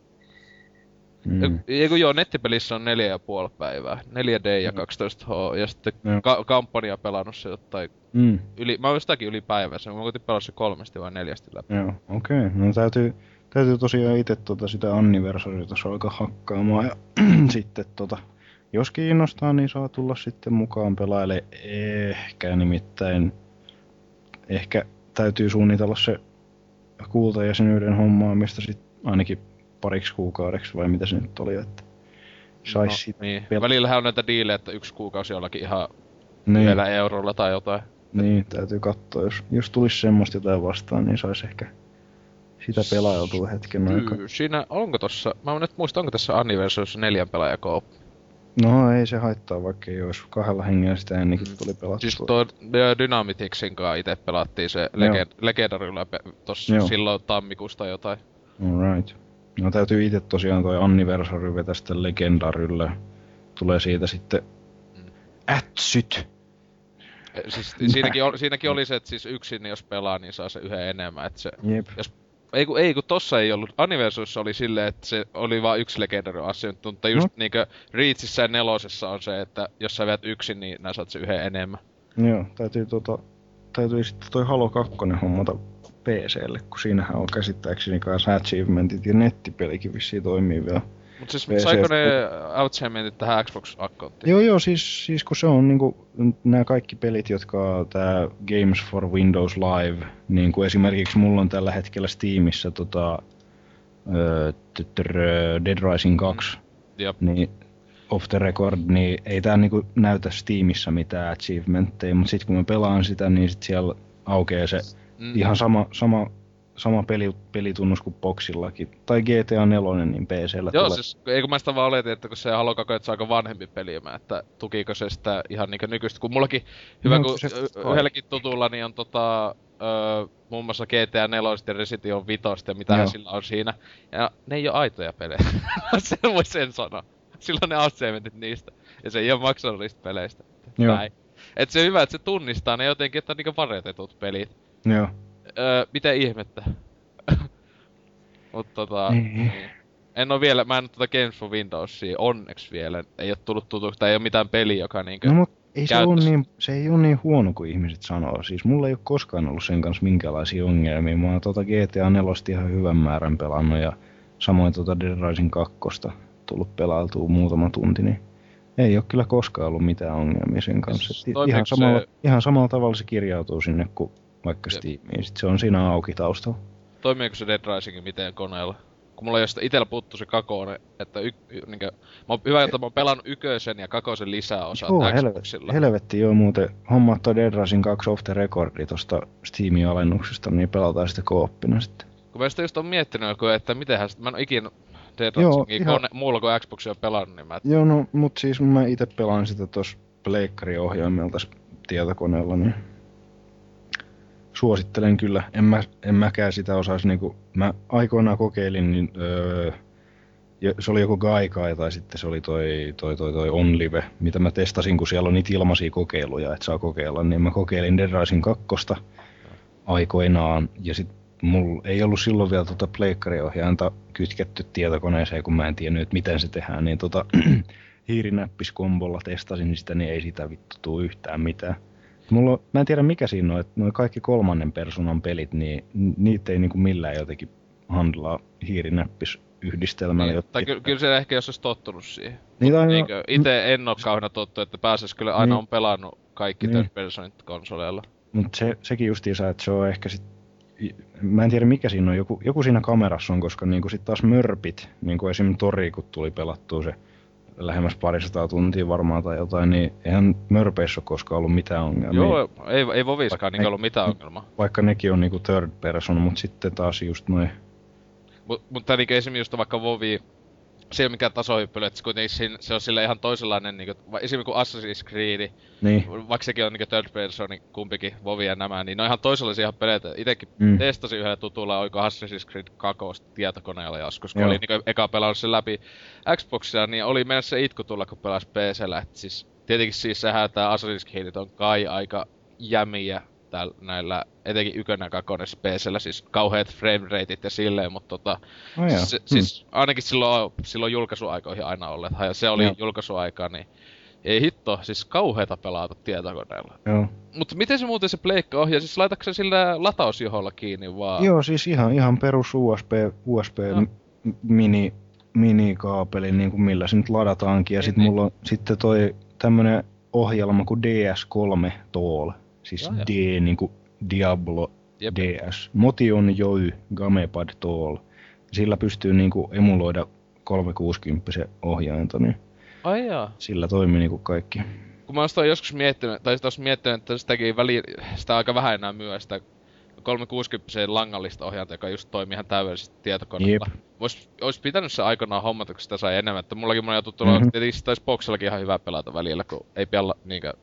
Mm. Eiku joo, nettipelissä on neljä ja puoli päivää. neljä D ja kaksitoista H, ja sitten mm. ka- kampanjaa pelannut se jotain mm. yli... Mä oon sitäkin yli päivässä, mä koitin pelata se kolmesti vai neljästi läpi. Joo, okei. Okay. No täytyy, täytyy tosiaan ite tota sitä anniversaryta alkaa hakkaamaan ja sitten tota... Jos kiinnostaa, niin saa tulla sitten mukaan pelaile. Ehkä nimittäin... Ehkä täytyy suunnitella se kultajäsenyyden hommaamista sit ainakin pariksi kuukaudeksi, vai mitä se nyt oli, että sais no, siitä... Niin. Pel- Välillähän on näitä diilejä, että yksi kuukausi jollakin ihan niin. yhdellä eurolla tai jotain. Niin, täytyy katsoa. Jos, jos tulisi semmoista jotain vastaan, niin sais ehkä sitä pelailtua hetken aikaa. Siinä, onko tossa, mä en nyt muista, onko tässä Anniversaryssa neljän pelaajakooppi? No ei se haittaa, vaikka ei olisi kahdella hengellä sitä ennenkin mm. tuli pelattua. Siis tuo Dynamitixin kanssa itse pelattiin se lege- legendarilla pe- tossa silloin tammikuusta jotain. Alright. No täytyy itse tosiaan toi Anniversary vetä sitten legendarylle. Tulee siitä sitten mm. ätsyt! Siis siinäkin, oli, siinäkin oli se, että siis yksin jos pelaa, niin saa se yhden enemmän. Että se, jos, ei, kun, ei kun tossa ei ollut. Anniversaryssa oli silleen, että se oli vaan yksi legendario asia. Mutta just no. niinkö Reachissa ja nelosessa on se, että jos sä vedät yksin, niin nää saat se yhden enemmän. Joo, täytyy tota... Täytyy sitten toi Halo kaksi hommata PClle, kun siinähän on käsittääkseni kanssa achievementit ja nettipelikin vissiin toimii vielä. Mut siis P C saiko ne achievementit tähän Xbox-akkonttiin? Joo joo, siis, siis kun se on niinku nää kaikki pelit, jotka tää Games for Windows Live, niinku esimerkiksi mulla on tällä hetkellä Steamissa tota Dead Rising kaksi, niin off the record, niin ei tää niinku näytä Steamissa mitään achievementteja, mut sit kun mä pelaan sitä, niin sit siellä aukeaa se Mm. ihan sama, sama, sama peli, pelitunnus kuin Boxillakin. Tai G T A neljä, niin P C:llä Joo, tulee. Siis eikö mä sitä vaan oletin, että kun se Halo kaksi, että se on aika vanhempi peli, mä, että tukiiko se sitä ihan niinku nykyistä. Kun mullakin, hyvä no, kun se, yhdelläkin tutulla, niin on tota, ö, muun muassa G T A neljä ja Resident Evil viisi ja mitähän sillä on siinä. Ja ne ei oo aitoja pelejä, sen voi sen sanoa. Silloin ne achievementit niistä. Ja se ei oo maksanut peleistä. Näin. Et se hyvä, että se tunnistaa ne jotenkin, että on niinku varjotetut pelit. Joo. Öö, mitä ihmettä. Mut tota... Niin. En oo vielä, mä en oo tota Games for Windowsia onneksi vielä. Ei oo tullut tutuksi, tai ei oo mitään peliä, joka niinkö... No mut ei se, on niin, se ei oo niin huono kuin ihmiset sanoo. Siis mulla ei oo koskaan ollut sen kanssa minkäänlaisia ongelmia. Mä oon tota G T A neljä ihan hyvän määrän pelannut ja samoin tota Dead Rising kakkosta tullut pelailtua muutama tunti, niin ei oo kyllä koskaan ollut mitään ongelmia sen kanssa. Siis ihan, se... samalla, ihan samalla tavalla se kirjautuu sinne, kun vaikka Steamiin, sit se on siinä auki taustalla. Toimiiko se Dead Risingin miten koneella? Kun mulla josta itellä puuttuu se kakone, että y- y- niinkö... Mä hyvä, että mä oon pelannut ykösen ja kakosen lisäosaa Xboxilla. Helvetti, helvetti joo muuten. Homma toi Dead Rising kaksi off the recordi tosta Steamin alennuksesta, niin pelataan sitä kooppina sitten. Kun mä sitä just oon miettinyt joku, että mitenhän sit... Mä en oo ikinä Dead Risingin ihan... kone muulla kuin Xboxilla pelannut, niin mä... Joo, no mut siis mä ite pelaan sitä tos pleikkariohjaimelta tietokoneella, niin... Suosittelen kyllä. En, mä, en mäkään sitä osaisi niinku... Mä aikoinaan kokeilin, niin öö, se oli joku Gaikai tai sitten se oli toi, toi, toi, toi OnLive, mitä mä testasin, kun siellä on niitä ilmaisia kokeiluja, että saa kokeilla. Niin mä kokeilin Dead Rising kakkosta aikoinaan ja sit mulla ei ollut silloin vielä tota pleikkariohjainta kytketty tietokoneeseen, kun mä en tiennyt, että miten se tehdään. Niin tota hiirinäppiskombolla testasin sitä, niin ei sitä vittu tuu yhtään mitään. Mulla on, mä en tiedä mikä siinä on, että noi kaikki kolmannen persoonan pelit, niin niitä ei niinku millään jotenkin handlaa hiirinäppis yhdistelmällä. Niin, tai ky- kyllä se ehkä jos olisi tottunut siihen. Niin, aina... niin, itse en ole kauheena tottu, että pääsäis kyllä aina niin. on pelannut kaikki niin. third personit konsoleilla. Mut se, sekin justiinsa, että se on ehkä sit... Mä en tiedä mikä siinä on, joku, joku siinä kamerassa on, koska niinku sit taas mörpit, niinku esim. Tori kun tuli pelattua se... lähemmäs parisataa tuntia varmaan tai jotain, niin eihän mörpeissä ole koskaan ollut mitään ongelmia. Joo, ei, ei voviskaan niinkään ollut mitään ongelmaa. Vaikka nekin on niinku third person, mut sitten taas just noin. Mut, mutta niinku esimerkiksi just vaikka vovi, se ei oo mikään tasohyppely, et kuitenkin se on sille ihan toisenlainen niinku, esimerkiksi kun Assassin's Creed, niin. vaikka sekin on niinku third person, niin kumpikin vovi ja nämä, niin ne on ihan toisenlaisia ihan peleitä. Itekin mm. testasin yhdellä tutulla, oiko Assassin's Creed kaksi tietokoneella joskus, kun Joo. oli niinku eka pelannut sen läpi Xboxilla, niin oli mennä se itku tulla, kun pelasi P C:llä, et siis tietenkin siis sehän tää Assassin's Creedit on kai aika jämiä täällä näillä, etenkin ykönä kakonessa P C:llä, siis kauheat framerateit ja silleen, mutta tota, oh siis, hmm. siis ainakin silloin, silloin julkaisuaikoihin aina olleet, ja se oli joo. julkaisuaika, niin ei hitto, siis kauheeta pelata tietokoneella. Joo. Mut miten se muuten se pleikka ohjaa, siis laitatko se sillä latausjoholla kiinni vaan? Joo, siis ihan, ihan perus U S B, U S B no. mini, minikaapeli, niin kuin millä se nyt ladataankin, ja niin, sit niin. mulla on sitten toi tämmönen ohjelma kuin D S kolme Tool. Siis Jaa, D, niinku Diablo Jep. D S. Motion Joy Gamepad Tall. Sillä pystyy niinku emuloida kolmesataakuusikymmentä ohjainta, niin ai jaa. Sillä toimii niinku kaikki. Kun mä oon joskus miettinyt, tai sit miettinyt, että sitäkin väli, sitä aika vähän enää myö, sitä kolmesataakuusikymmentä langallista ohjainta, joka just toimii ihan täydellisesti tietokoneella. Jep. Ois, ois pitänyt se aikanaan hommata, kun sitä sai enemmän, että mullakin moni on tuttu, mm-hmm. tietysti taisi boksellakin ihan hyvä pelata välillä, kun ei pian niinkään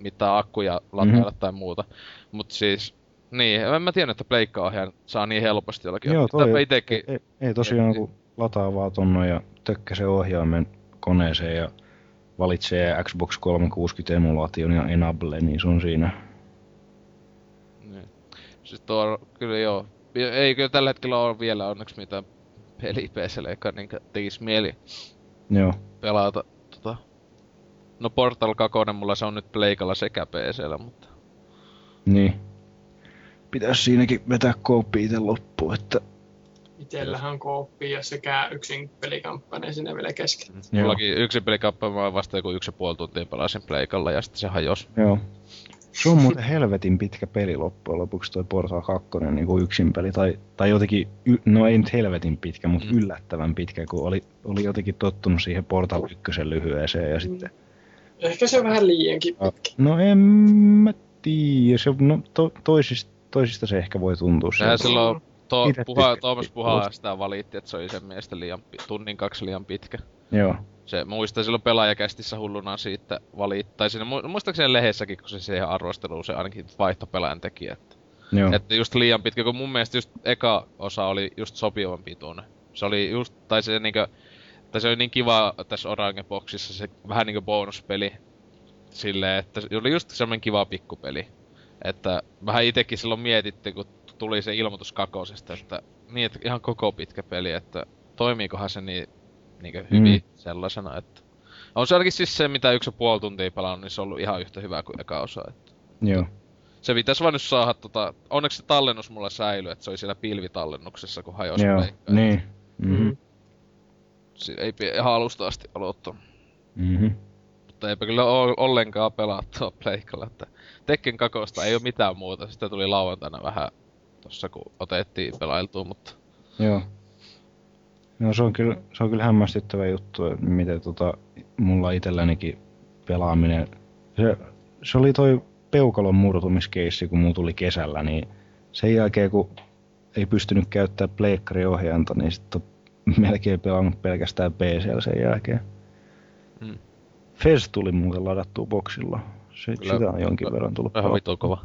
mitään akkuja latailla mm-hmm. tai muuta. Mut siis, niin, en mä tiedä, että pleikkaohjaan saa niin helposti jollakin. Joo, toi, itekin... ei, ei tosiaan, kun lataa vaan tonne ja tökkä se ohjaimen koneeseen ja valitsee Xbox kolmesataakuusikymmentä emulaation ja Enable, niin se on siinä. Niin. Siis tuo, kyllä joo. Ei kyllä tällä hetkellä ole vielä onneksi mitään peli P C:lle, joka niin tekis mieli joo. pelata. Tota. No Portal kaksi, mulla se on nyt pleikalla sekä P C:llä, mutta... Niin. Pitäis siinäkin vetää kooppi ite loppuun, että... Itsellähän on kooppi ja sekä yksin pelikamppanja siinä vielä kesken. Mullakin yksin pelikamppanja on vasta joku yksi ja puoli tuntia pelasin pleikalla ja sitten se hajosi. Joo. Se on muuten helvetin pitkä peli loppujen lopuksi toi Portal kaksi niinku yksin peli. Tai, tai jotenkin, y- no ei nyt helvetin pitkä, mutta mm. yllättävän pitkä, kun oli, oli jotenkin tottunut siihen Portal ykkösen lyhyeseen ja sitten... Ehkä se on vähän liiankin pitkä. No en mä tiiä. Se, no, to, toisista, toisista se ehkä voi tuntua. Nää silloin... To- puha- Tuomas Puhaa sitä valitti, että se oli sen mielestä liian pi- tunnin kaksi liian pitkä. Joo. Se muistaa silloin Pelaajakästissä hulluna siitä valitti, tai siinä mu- muistaakseni lehdessäkin, kun se siihen arvosteluun se ainakin vaihtopelaajan teki, että, että just liian pitkä, kun mun mielestä just eka osa oli just sopivan pituinen. Se oli just, tai se niinkö, tai se oli niin kiva tässä Orange Boxissa, se vähän niinkö bonuspeli silleen, että se oli just semmoinen kiva pikkupeli. Että vähän itekin silloin mietittiin, kun tuli se ilmoitus kakosesta, että niin, että ihan koko pitkä peli, että toimiikohan se niin, niin hyvin mm. sellaisena, että on se ainakin siis se, mitä yksi ja puoli tuntia pelannut, niin se on ollut ihan yhtä hyvää kuin eka osa, että joo. Se pitäis vaan nyt saada tota, onneksi se tallennus mulla säilyi, että se oli siellä pilvitallennuksessa, kun hajosi joo, leikkaa, niin. Että... Mm-hmm. Siinä ei pidä ihan alusta asti aloittaa. Mm-hmm. Mutta eipä kyllä ole ollenkaan pelattua pleikalla, että Tekken kakosta ei oo mitään muuta, sitä tuli lauantaina vähän tossa kun otettiin pelailtua, mutta... Joo. No se on kyllä, se on kyllä hämmästyttävä juttu, miten tota mulla itsellänikin pelaaminen... Se, se oli toi peukalon murtumiskeissi, kun mulla tuli kesällä, niin sen jälkeen kun ei pystynyt käyttää pleikkariohjainta, niin sitten melkein pelannut pelkästään P C:llä sen jälkeen. Hmm. Fez tuli muuten ladattua boksilla. Se, kyllä, sitä on jonkin kyllä, verran tullut. Vähän vitun kova.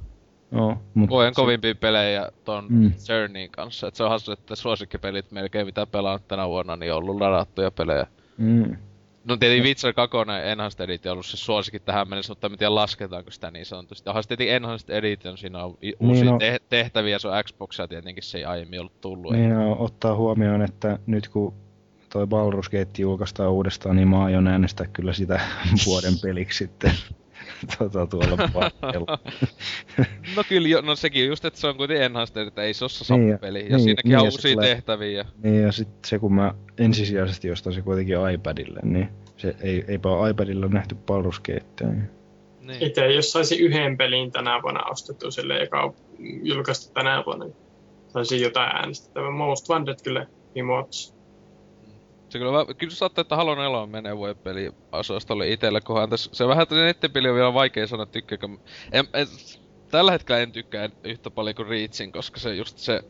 No, mut koen kovimpia pelejä ton mm. Journeyin kanssa, et se on hassu, että suosikkipelit melkein mitä pelaan tänä vuonna, niin on ollut ladattuja pelejä. Mm. No tietenkin Witcher kaksi Enhanced Edition on ollut se suosikki tähän mennessä, mutta en tiedä lasketaanko sitä niin sanotusti. Onhan se tietenkin Enhanced Edition, siinä on niin uusia no, te- tehtäviä, se on Xboxia tietenkin, se ei aiemmin ollut tullut. Niin no, ottaa huomioon, että nyt kun toi Baldur's Gate julkaistaan uudestaan, niin mä aion äänestää kyllä sitä vuoden peliksi sitten. Tota tuolla paikalla. No kyllä jo, no sekin just, että se on kuitenkin Enhanced, että ei se ole sapupeli. Niin, ja niin, siinäkin niin, on uusia tulee, tehtäviä. Niin ja sit se kun mä ensisijaisesti ostan se kuitenkin iPadille, niin se ei, eipä ole iPadilla nähty Baldur's Gatea. Niin. Itse jos saisi yhden pelin tänä vuonna ostettua sille, joka on julkaistu tänä vuonna, niin saisi jotain äänestettävää. Most Wanted kyllä himoitsi. Se kyllä, kyllä saattaa, että Halo neljä menee voi peli osastolle itellä, kunhan tässä se vähän tämmöinen nettipeli on vielä vaikea sanoa tykkääkö. Tällä hetkellä en tykkää yhtä paljon kuin Reachin, koska se just se...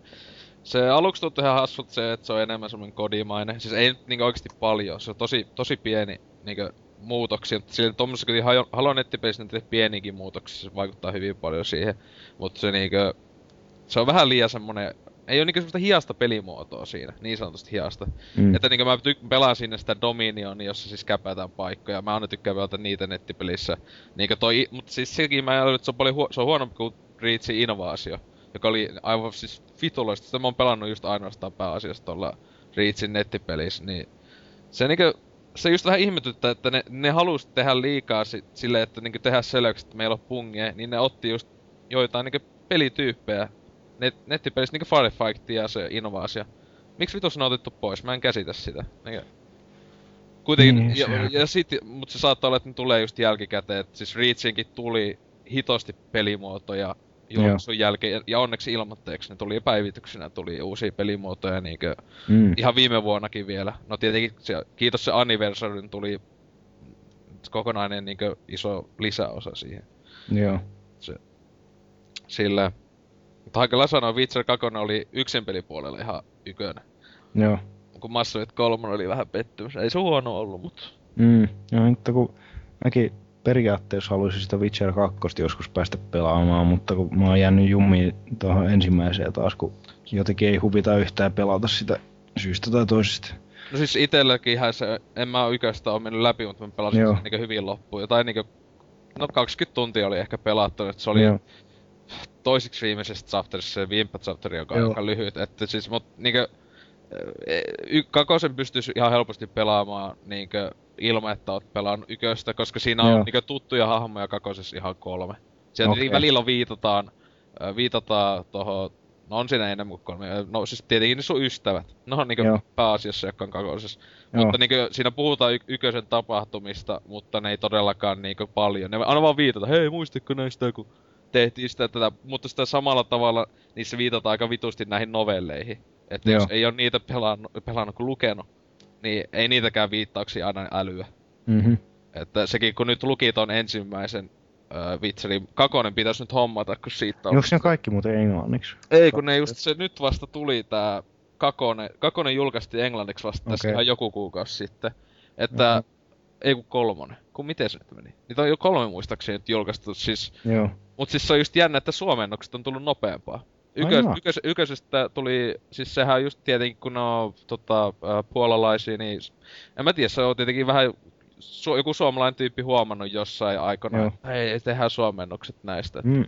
Se aluksi tuntuu ihan hassut se, että se on enemmän semmoinen kodimainen. Siis ei nyt niinku oikeesti paljon, se on tosi, tosi pieni niinku muutoksia. Sillä tommosessa kyllä Halo nettipelissä ne teet pieniäkin muutoksia, se vaikuttaa hyvin paljon siihen. Mut se niinku... Se on vähän liian semmonen... Ei oo niinkö semmoista hiasta pelimuotoa siinä, niin sanotusti hiasta. Mm. Että niinkö mä tyk- pelaan sinne sitä Dominionia, jossa siis käpätään paikkoja. Mä aina tykkään pelata niitä nettipelissä. Niinkö toi, mut siis silläkin mä en ole, se on paljon huo- se on huonompi kuin Reachin Invaasio. Joka oli aivan siis vitulaista, sitä mä oon pelannut just ainoastaan pääasiassa tuolla Reachin nettipelissä. Niin se niinkö, se just vähän ihmetyttää, että ne, ne halus tehdä liikaa sit, silleen, että niinkö tehdä selväksi, että meillä on punge. Niin ne otti just joitain niinkö pelityyppejä. Net- nettipelissä niinku Firefight ja se Invaasio. Miksi vitus ne on otettu pois? Mä en käsitä sitä. Niinkö? Kuitenkin, niin, ja, ja sit, mut se saattaa olla, että ne tulee just jälkikäteen. Et siis Reachinkin tuli hitosti pelimuotoja julkaisun jälkeen, ja onneksi ilmoitteeksi ne tuli päivityksinä, tuli uusia pelimuotoja niinkö, mm. ihan viime vuonnakin vielä. No tietenkin se, kiitos se Anniversaryn tuli kokonainen niinkö iso lisäosa siihen. Joo. Se, sillä, mutta hankala sanoa, Witcher kaksi oli yksin pelipuolella ihan ykönä. Joo. Kun Mass Effect kolme oli vähän pettymys, ei se huono ollut, mut... Mm, ja nyt kun mäkin periaatteessa haluaisin sitä Witcher kaksi joskus päästä pelaamaan, mutta kun mä oon jäänyt jummiin tuohon ensimmäiseen taas, kun jotenkin ei huvita yhtään pelata sitä syystä tai toisesta. No siis itselläkinhän se, en mä ykästä oo mennyt läpi, mutta mä pelasin Joo. sen niinkö hyvin loppuun. Jotain niinkö, no kaksikymmentä tuntia oli ehkä pelattu, että se oli... Joo. Toisiksi viimeisestä chapterissa se viimpä chapteri, joka on aika lyhyt, että siis mut niinkö... Y- kakosen pystyis ihan helposti pelaamaan niinkö ilman, että oot pelannut yköstä, koska siinä on niinkö tuttuja hahmoja kakosessa ihan kolme. Sieltä okay. välillä viitataan, viitataan tohon, no on siinä enemmän kuin kolme, no siis tietenkin ne sun ystävät. No on niinkö Joo. pääasiassa, jotka on kakosessa. Joo. Mutta niinkö siinä puhutaan y- ykösen tapahtumista, mutta ne ei todellakaan niinkö paljon. Ne aina vaan viitata, hei muistatko näistä, kun tehtiin sitä tätä, mutta sitä samalla tavalla niissä viitataan aika vitusti näihin novelleihin. Että Joo. jos ei oo niitä pelannut, pelannut kun lukenut, niin ei niitäkään viittauksia aina älyä. Mm-hmm. Että sekin kun nyt luki ton ensimmäisen äh, Witcherin, kakonen pitäis nyt hommata, kun siitä on... Onks ne kaikki muuten englanniksi? Ei, kun ne just se nyt vasta tuli tää kakonen, kakonen julkaistiin englanniksi vasta okay. tässä ihan joku kuukausi sitten. Että... Mm-hmm. Ei kun kolmonen. Kun miten se nyt meni? Niitä on jo kolme muistaakseni nyt julkaistu, siis... Joo. Mut siis se on just jännä, että suomennokset on tullut nopeampaa. Ykös, ykös, ykösestä tuli, siis sehän just tietenkin kun on tota, puolalaisia, niin en mä tiedä, se on tietenkin vähän su- joku suomalainen tyyppi huomannut jossain aikana, että hei, tehdään suomennokset näistä. Mm.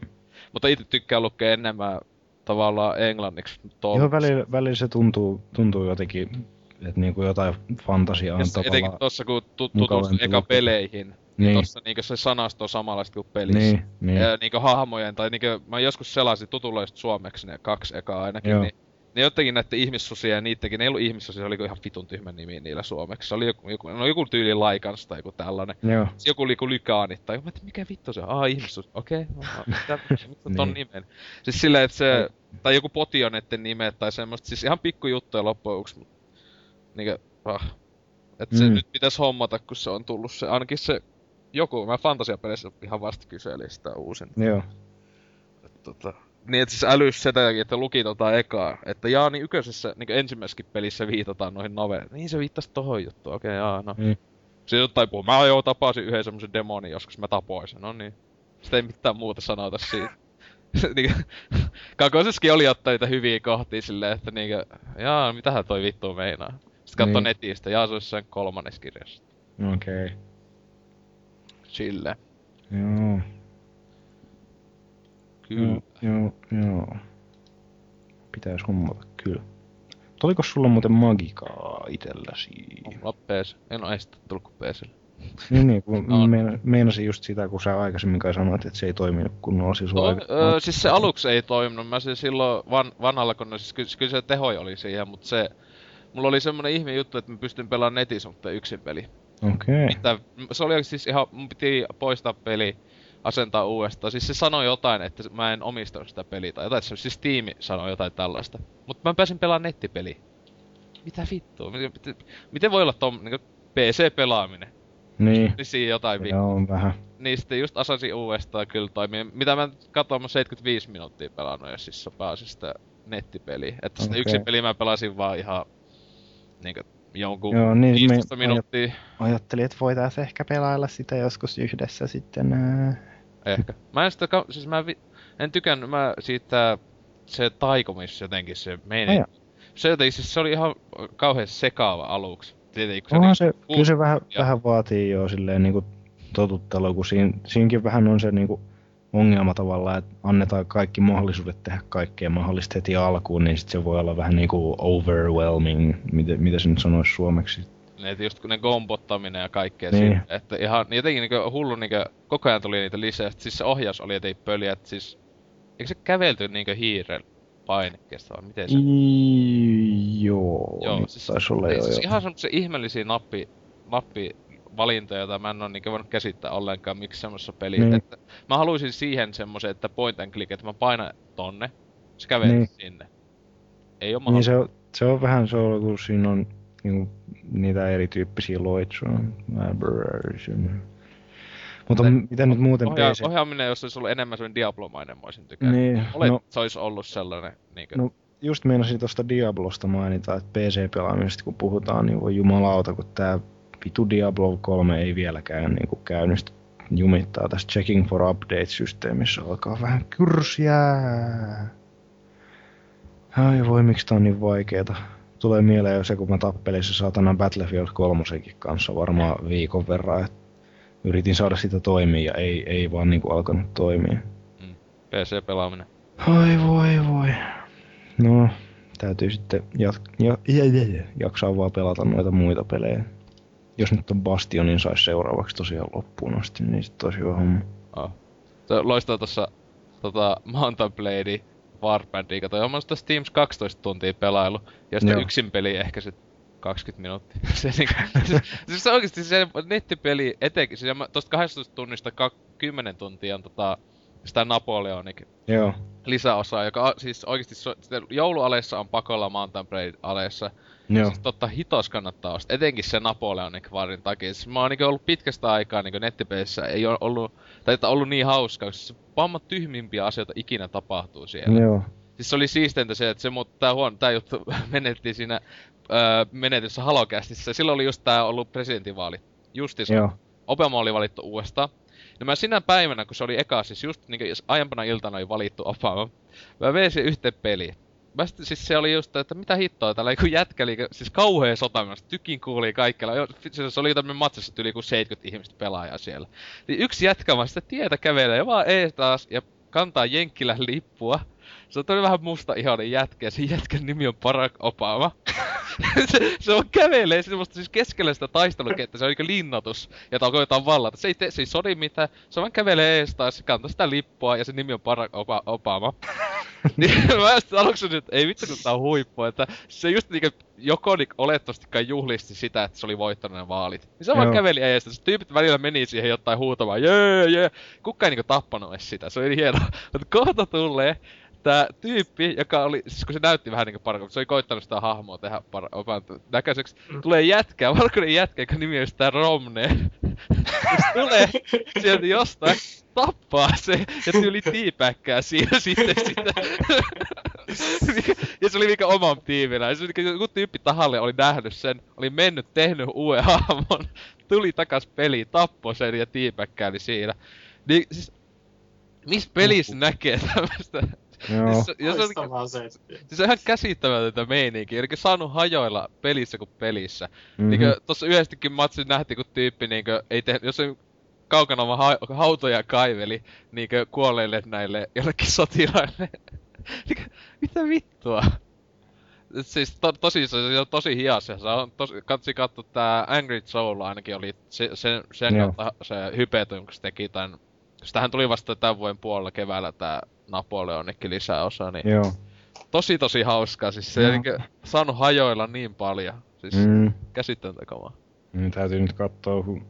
Mutta itse tykkään lukea enemmän tavallaan englanniksi. Joo, välillä, välillä se tuntuu, tuntuu jotenkin, että niinku jotain fantasiaa on tavallaan... Etenkin tossa kun tutustun eka peleihin. Niin. Tossa niinkö se sanasto on samanlaista kuin pelissä. Niin, niin. Ja niinkö hahmojen, tai niinkö, mä joskus selasin tutulla just suomeksi ne kaksi ekaa ainakin, Joo. niin... Ne jotenkin näitten ihmissusia ja niittenkin, ne ei ollu ihmissusia, se oli ihan vitun tyhmä nimi niillä suomeksi. Se oli joku, joku, no joku tyyli Laikans tai joku tällainen. Joo. Se joku liiku Lykaanit tai... Mä et, mikä vittu se on? Ah, ihmissusia, okei. Okay. Mitä on ton nimen? Siis silleen, et se... Tai joku potionetten nimet tai semmoista, siis ihan pikkujuttuja loppujen lopuksi. Niinkö, ah. Et se mm. nyt pitäis hommata, kun se on tullut se, ainakin se... Joku, mä fantasiapeleissä ihan vasta kyselin sitä uusinta. Joo. Et, tota, niin et siis älyys se takia, että luki tota ekaa. Että jaa, niin yköisessä, niin ensimmäisessäkin pelissä viitataan noihin novelleihin. Niin se viittasi tohon juttuun, okei okay, jaa, no. Mm. Se jotain puhuu, mä joo tapasin yhden semmosen demonin joskus, mä tapoin sen, no niin. Sitä ei mitään muuta sanota siitä. Kakoisessakin oli ottaa niitä hyviä kohtia silleen, että niinkö, jaa, mitähän toi vittu meinaa. Sit kattoo mm. netistä, jaa se ois sen kolmannes kirjassa. Okei. Okay. Sille. Joo. Kyllä. Joo, joo. Pitäis hommata, kyllä. Mutta oliko sulla muuten Magikaa itselläsi? Mulla on P C. En oo sitä tullu ku P C:llä. Niin, niin kun no. meina, meinasin just sitä, kun sä aikaisemmin kai sanoit, että se ei toiminut kunnolla. Siis, Toim, aika... öö, siis se aluksi ei toiminut. Mä siis silloin van, vanhalla koneella, siis kyllä, kyllä se tehoja oli siihen, mutta se... Mulla oli semmonen ihme juttu, että mä pystyn pelaamaan netissä, mutta yksin peli. Okei. Okay. Se oli siis ihan, mun piti poistaa peli, asentaa uudestaan. Siis se sanoi jotain, että mä en omistanut sitä peliä tai jotain. Siis Steam sanoi jotain tällaista. Mut mä pääsin pelaamaan nettipeliä. Mitä vittua? Miten, miten voi olla tom, niinku P C-pelaaminen? Niin. Siinä jotain vittua. Joo, vähän. Niin sitten just asasin uudestaan kyllä toimii. Mitä mä katsoin, mä seitsemänkymmentäviisi minuuttia pelannut ja siis se pääsin sitä nettipeliä. Että sitä okay. yksin peliä mä pelasin vaan ihan niinku... Jonkun Joo, niin viisitoista minuuttia. Ajattelin, että voitais ehkä pelailla sitä joskus yhdessä sitten. Ehkä. Mä en sitä ka- siis mä vi- en tykännyt mä siitä se taikomis jotenkin se meni. Se jotenkin siis se oli ihan kauhean sekaava aluksi. Tietenkin, onhan se, niin, se kyllä se vähän, vähän vaatii jo silleen niinku totuttelu, kun siin, siinkin vähän on se niinku ongelma tavallaan, että annetaan kaikki mahdollisuudet tehdä kaikkea mahdollista heti alkuun, niin sit se voi olla vähän niinku overwhelming, mitä, mitä se nyt sanois suomeksi. Niin, just kun ne gombottaminen ja kaikkea niin. Siitä, että ihan jotenkin niinku hullu niinku, koko ajan tuli niitä lisää, siis se ohjaus oli jotenkin pöliä, että siis eikö se kävelty niinku hiiren painikkeesta vai miten se? I... Joo, joo, siis, taisi olla joo. Siis jo. Ihan semmosia ihmeellisiä nappi, nappi valintoja, joita mä en ole niinkään voinut käsittää ollenkaan, miksi semmoisessa pelissä. Niin. Että mä haluaisin siihen semmoisen, että point and click, että mä painan tonne, se kävelee niin sinne. Ei oo mahdollista. Niin se, se on vähän se on, kun siinä on niin, niitä erityyppisiä loitsuja. Mutta miten, miten nyt muuten ohja- P C? Ohjaaminen, jos olisi ollut enemmän semmoinen Diablo-mainen, mä olisin tykännyt. Niin, Olet, no, se olisi ollut sellainen niinkö. No, just meinasin tosta Diablosta mainita, että P C-pelaamisesta kun puhutaan, niin voi jumalauta, kun tää vitu Diablo kolme ei vieläkään niinku käynnistä jumittaa tässä checking for update-systeemissä. Alkaa vähän kyrsiää. Ai voi, miksi tää on niin vaikeeta. Tulee mieleen jo se, kun mä tappelin se saatanan Battlefield kolmosenkin kanssa varmaan viikon verran. Et yritin saada sitä toimia ja ei, ei vaan niinku alkanut toimia. Mm. P C-pelaaminen. Ai voi voi. No, täytyy sitten jat- ja, ja, ja, ja, jaksaa vaan pelata noita muita pelejä. Jos nyt on Bastionin saisi seuraavaksi tosiaan loppuun asti, niin sit tosi hyvä homma. Oh. Loistaa tossa tota, Mountain Blade Warbandia, kato, on sitä Steams kaksitoista tuntia pelailu, ja sitten yksin peli ehkä sit kaksikymmentä minuuttia. se, se, se, se, se oikeesti se nettipeli etenkin, siis mä tosta kahdeksantoista tunnista kymmenen tuntia on tota sitä Napoleonic joo lisäosaa, joka siis oikeesti so, joulualeissa on pakolla Mountain Blade -aleissa. Joo. Siis totta hitos kannattaa ostaa, etenkin se Napoleonic Warin takia. Siis mä oon niinku ollut pitkästä aikaa niinku nettipelissä, ei oo ollut, tai että ollut niin hauskaa, siis maailman tyhmimpiä asioita ikinä tapahtuu siellä. Joo. Siis se oli siisteintä se, että se mut, tää huono, tää juttu menettiin siinä öö, menetyssä Halokästissä, ja silloin oli just tää ollut presidentinvaali, justiinsa. Joo. Obama oli valittu uudestaan. No mä sinä päivänä, kun se oli eka, siis just niinku aiempana iltana oli valittu Obama, mä vein siihen yhteen peliin. Mä sit, siis se oli just, että mitä hittoa täällä, kun jätkä oli, siis kauhea sota, mä tykin kuulii kaikkella. Siis se oli tämmönen matsassa yli kuin seitsemänkymmentä ihmistä pelaajaa siellä. Niin yksi jätkä vaan sitä tietä kävelee ja vaan ees taas ja kantaa Jenkkilän lippua. Se on vähän musta ihoinen jätkä ja sen jätkän nimi on Barack Obama. se, se on kävelee semmoista siis keskellä sitä taistelukenttä, se on niinku linnoitus, jota koetaan vallata. Se ei, te, se ei sodi mitään, se vaan kävelee ees taas, se kantaa sitä lippua ja sen nimi on Barack Obama. niin mä sit aluksi nyt, ei vittu kun tää on huippu, että se just niinku joko niinku olettavastikaan juhlisti sitä, että se oli voittanut ne vaalit. Niin se vaan käveli ees, se tyypit välillä meni siihen jotain huutamaan, jee jee, kukaan ei niinku tappanut ees sitä, se oli hienoa. Mutta kohta tulee tää tyyppi, joka oli, siis kun se näytti vähän niinku parkour, se oli koittanut sitä hahmoa tehdä par- opan näköiseksi, tulee jätkää, valkoinen jätkä, joka nimi on sitä Romney. se tulee sieltä jostain, tappaa se, ja tyyli tiipäkkää siinä sitten sitä. ja se oli mikä oman tiiminä, ja se oli joku tyyppi tahalle oli nähnyt sen, oli mennyt, tehnyt uuden hahmon, tuli takas peliin, tappoi sen ja tiipäkkääli siinä. Niin siis, missä pelissä näkee tämmöstä? Joo. Se, se, se on ihan käsittämätöntä meininkiä, elikkä saanut hajoilla pelissä kuin pelissä. Mm-hmm. Niinkö tossa yhdestikin matsin nähtiin, kun tyyppi niinkö ei tehnyt, jos ei kaukana vaan ha- hautoja kaiveli niinkö kuolleille näille jollekin sotilaille. niinkö, mitä vittua? Siis to, tosi, se on tosi hias, se on tosi, katsi katso tää Angry Soul ainakin oli se, sen, sen kautta se hypetyn, kun se teki tän. Sitähän tuli vasta tän vuoden puolella keväällä tää Napoleonikin lisäosa, niin joo. Tosi tosi hauskaa, siis se ei saanut hajoilla niin paljon, siis mm. käsittäntä kamaa. Mm, täytyy nyt katsoa, kun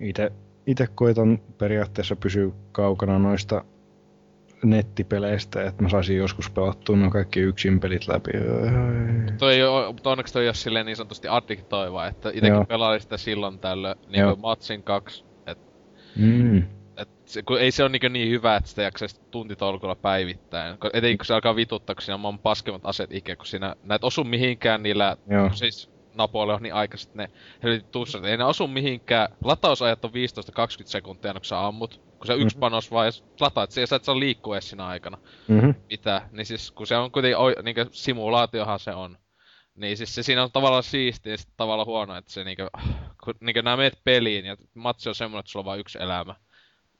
ite, ite koitan periaatteessa pysyä kaukana noista nettipeleistä, että mä saisin joskus pelattua no kaikki yksin pelit läpi. Toi ei oo, mutta onneksi toi ei oo silleen niin sanotusti addiktoiva, että itekin pelailin sitä silloin tällöin, niinku matsin kaksi, et mm. Et se, kun ei se oo niinku niin hyvä, että sitä jaksaisi tuntitolkulla päivittäin. Etenkin kun se alkaa vituttaa, kun siinä on paskemmat aseet ikään, kun siinä näet osu mihinkään niillä, siis Napoleonin niin aikaiset ne helvetit tussarit, ei ne osu mihinkään. Latausajat on viisitoista kaksikymmentä sekuntia, kun sä ammut, kun sä mm-hmm. yks panos vaan ja lataat, sä et saa liikkua edes siinä aikana. Mm-hmm. Mitä, niin siis kun se on kuitenkin, o, niinku simulaatiohan se on. Niin siis se siinä on tavallaan siistiä ja sit tavallaan huono, että se niinku, kun niinku nää meet peliin ja matsi on semmonen, että sulla on vaan yksi elämä.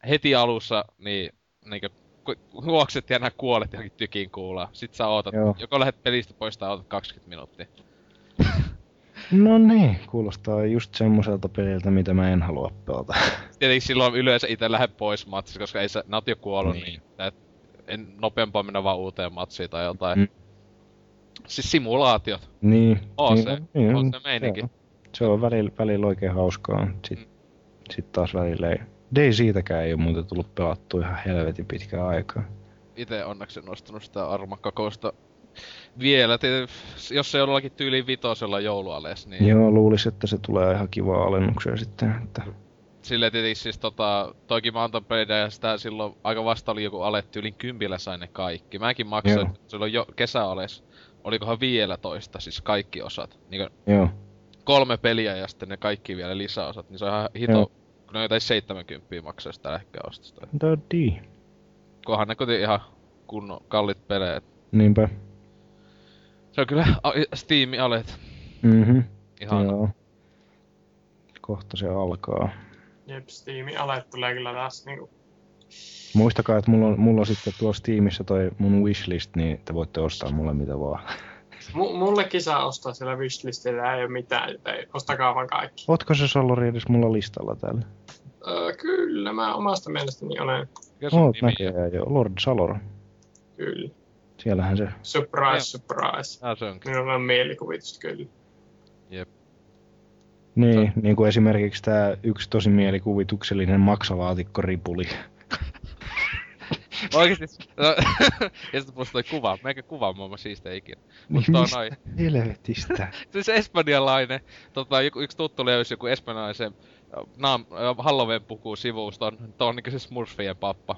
Heti alussa, niin niinkö juokset ja nää kuolet johonkin tykin kuulaa. Sit sä ootat, joo. Joko lähet pelistä pois tai ootat kaksikymmentä minuuttia. No niin, kuulostaa just semmoselta peliltä, mitä mä en halua pelata. Tietenkin silloin yleensä ite lähde pois matsissa, koska ei sä, nää oot jo kuollut, niin, niin et, en nopeampaa mennä vaan uuteen matsiin tai jotain. Mm. Siis simulaatiot. Niin. Oo niin, se, niin, on se meininki. Se on välillä, välillä oikein hauskaa. Sit mm. sitten taas välillä ei. Ei siitäkään ei ole muuten tullut pelattua ihan helvetin pitkään aikaa. Itse onneksi en ostanut sitä armakkakosta vielä. Jos se jollakin tyyliin vitosella jouluales, niin... Joo, luulis, että se tulee ihan kivaa alennukseen sitten, että... Silleen tietenkin siis tota... Toikin mä antan peidään ja sitä silloin aika vasta oli joku ale tyylin kympillä sai ne kaikki. Mäkin maksoin Joo. silloin jo kesäales. Olikohan viisitoista, siis kaikki osat. Niin Joo. Kolme peliä ja sitten ne kaikki vielä lisäosat, niin se on ihan hito... Joo. Kun ne on jotain seitsemänkymppiä maksaa sitä ehkä ostosta. Dodi. Kunhan ne kuitenkin ihan kunnon kallit peleet. Niinpä. Se on kyllä Steam-alet. Mhm. Ihan. Joo. Kohta se alkaa. Jep, Steam-alet tulee kyllä taas niinku... Muistakaa, että mulla on, mulla on sitten tuossa Steamissa toi mun wishlist, niin te voitte ostaa mulle mitä vaan. M- mullekin saa ostaa siellä wishlistillä, ei oo mitään, joten ostakaa vaan kaikki. Ootko se Sallori edes mulla listalla täällä? Öö, kyllä, mä omasta mielestäni olen. Oot näköjään jo, Lord Salor. Kyllä. Siellähän se... Surprise, Jep. surprise. Ah, se onkin. Minulla on mielikuvitusta kyllä. Jep. Niin, so. Niin kuin esimerkiksi tää yksi tosi mielikuvituksellinen maksalaatikkoripuli. Oikeesti... No, ja sit musta toi kuva, meikä kuva on maailman siistejä ikinä. Mut toi noi... helvetistä? Siis espanjalainen, tota, joku, yks tuttu löysi joku espanjalaisen naam, Halloween-pukuun sivuston. Toi on niinkö se Smurfien pappa.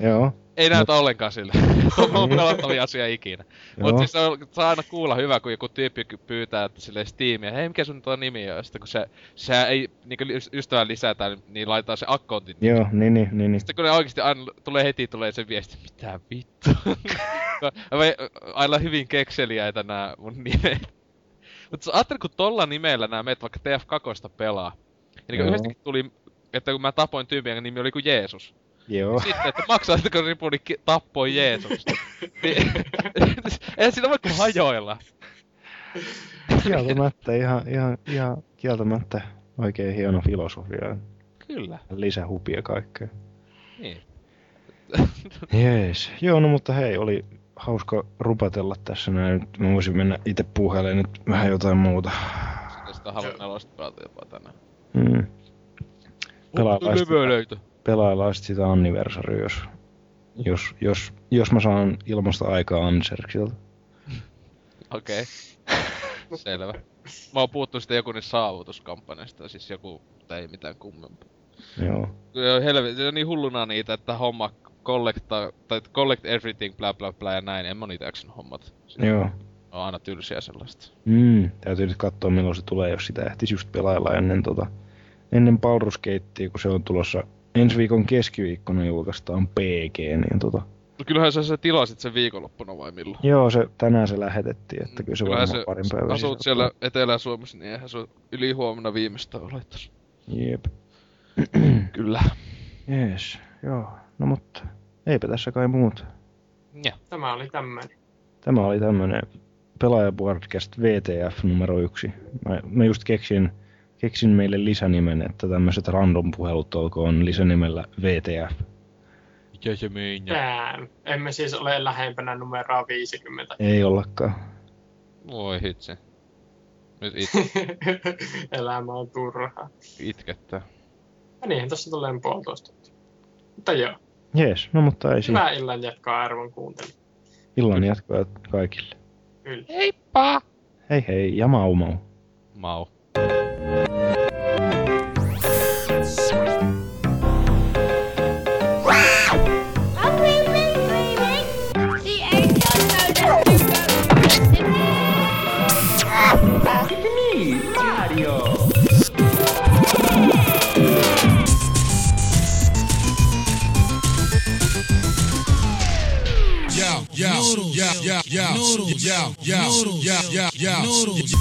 Joo. Ei näytä mut... ollenkaan sille. Tuo on pelottavia asia ikinä. Mut siis on, saa aina kuulla hyvä, kun joku tyyppi pyytää, että silleen Steamia, hei mikä sun tuo nimi on? Ja sitten kun se, se ei niinku ystävän lisätä, niin, niin laitetaan se accountin. Joo, niin niin niin. Sitten kun ne oikeesti aina tulee heti tulee se viesti, mitä vittu. Aina hyvin kekseliäitä nää mun nimet. Mut ajattelin kun tolla nimellä nää meet vaikka T F kaksi pelaa. Ja niinku yhdestäkin tuli, että kun mä tapoin tyyppiä, jonka nimi oli kuin Jeesus. Joo. Sitten, että maksaisitko ripuli tappoi Jeesusta. Eihän siinä voi kuin hajoilla. Kieltämättä, ihan, ihan, ihan kieltämättä oikein hieno filosofia. Kyllä. Lisähupia kaikkea. Niin. Jees. Joo, no mutta hei, oli hauska rupatella tässä näin. Nyt mä voisin mennä itse puheleen nyt vähän jotain muuta. Sitten sitä haluat nelosta pelata jopa tänään. Mm. Pelaajaista. Pelaillaan sit sitä Anniversaryä, jos, jos, jos, jos mä saan ilmasta aikaa Anserksilta. Okei. Okay. Selvä. Mä oon puhuttu sitten joku niistä saavutuskampanjasta, siis joku, ei mitään kummempaa. Joo. Helvetti, se on niin hulluna niitä, että homma collecta, tai collect everything, bla bla bla ja näin, en mä niitä äksin hommat. Sitten Joo. On aina tylsiä sellaista. Mm, täytyy nyt kattoo milloin se tulee, jos sitä ehtis just pelailla ennen tota, ennen Baldur's Gatea, kun se on tulossa. Ensi viikon keskiviikkona julkaistaan P G, niin tota... No kyllähän sä se tilasit sen viikonloppuna vai milloin? Joo, se, tänään se lähetettiin, että kyllä se varmaan se parin päivän asut sisältä. Siellä Etelä-Suomessa, niin eihän se yli huomenna viimeistään olettais. Jep. Kyllä. Jees, joo. No mutta, eipä tässä kai muuta. Ja. Tämä oli tämmönen. Tämä oli tämmönen Pelaajaboardcast V T F numero yksi. Mä, mä just keksin... Keksin meille lisänimen, että tämmöiset random puhelut olkoon lisänimellä V T F. Mitä se meinaa? Emme siis ole lähempänä numeroa viisikymmentä. Ei ollakaan. Voi hitse. Nyt itke. Elämä on turhaa. Itkettää. Ja niinhän tossa tulee puolitoista. Mutta joo. Jees, no mutta ei siinä. Hyvää illan jatkoa arvon kuunteli. Illan jatkoa kaikille. Kyllä. Heippa! Hei hei ja mau mau. Mau. Yeah, yeah, noodles, yeah, yeah, noodles, yeah, yeah, yeah, noodles. Yeah,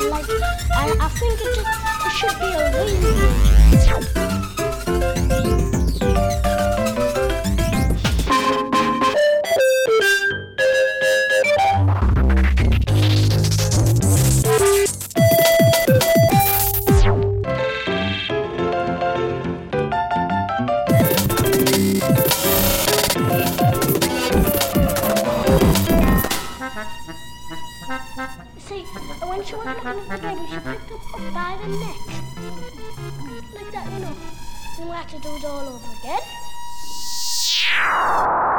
like, I, I think it, it should be a win. you want to run up again, you should pick them up by the neck. Like that, you know. And we'll have to do it all over again.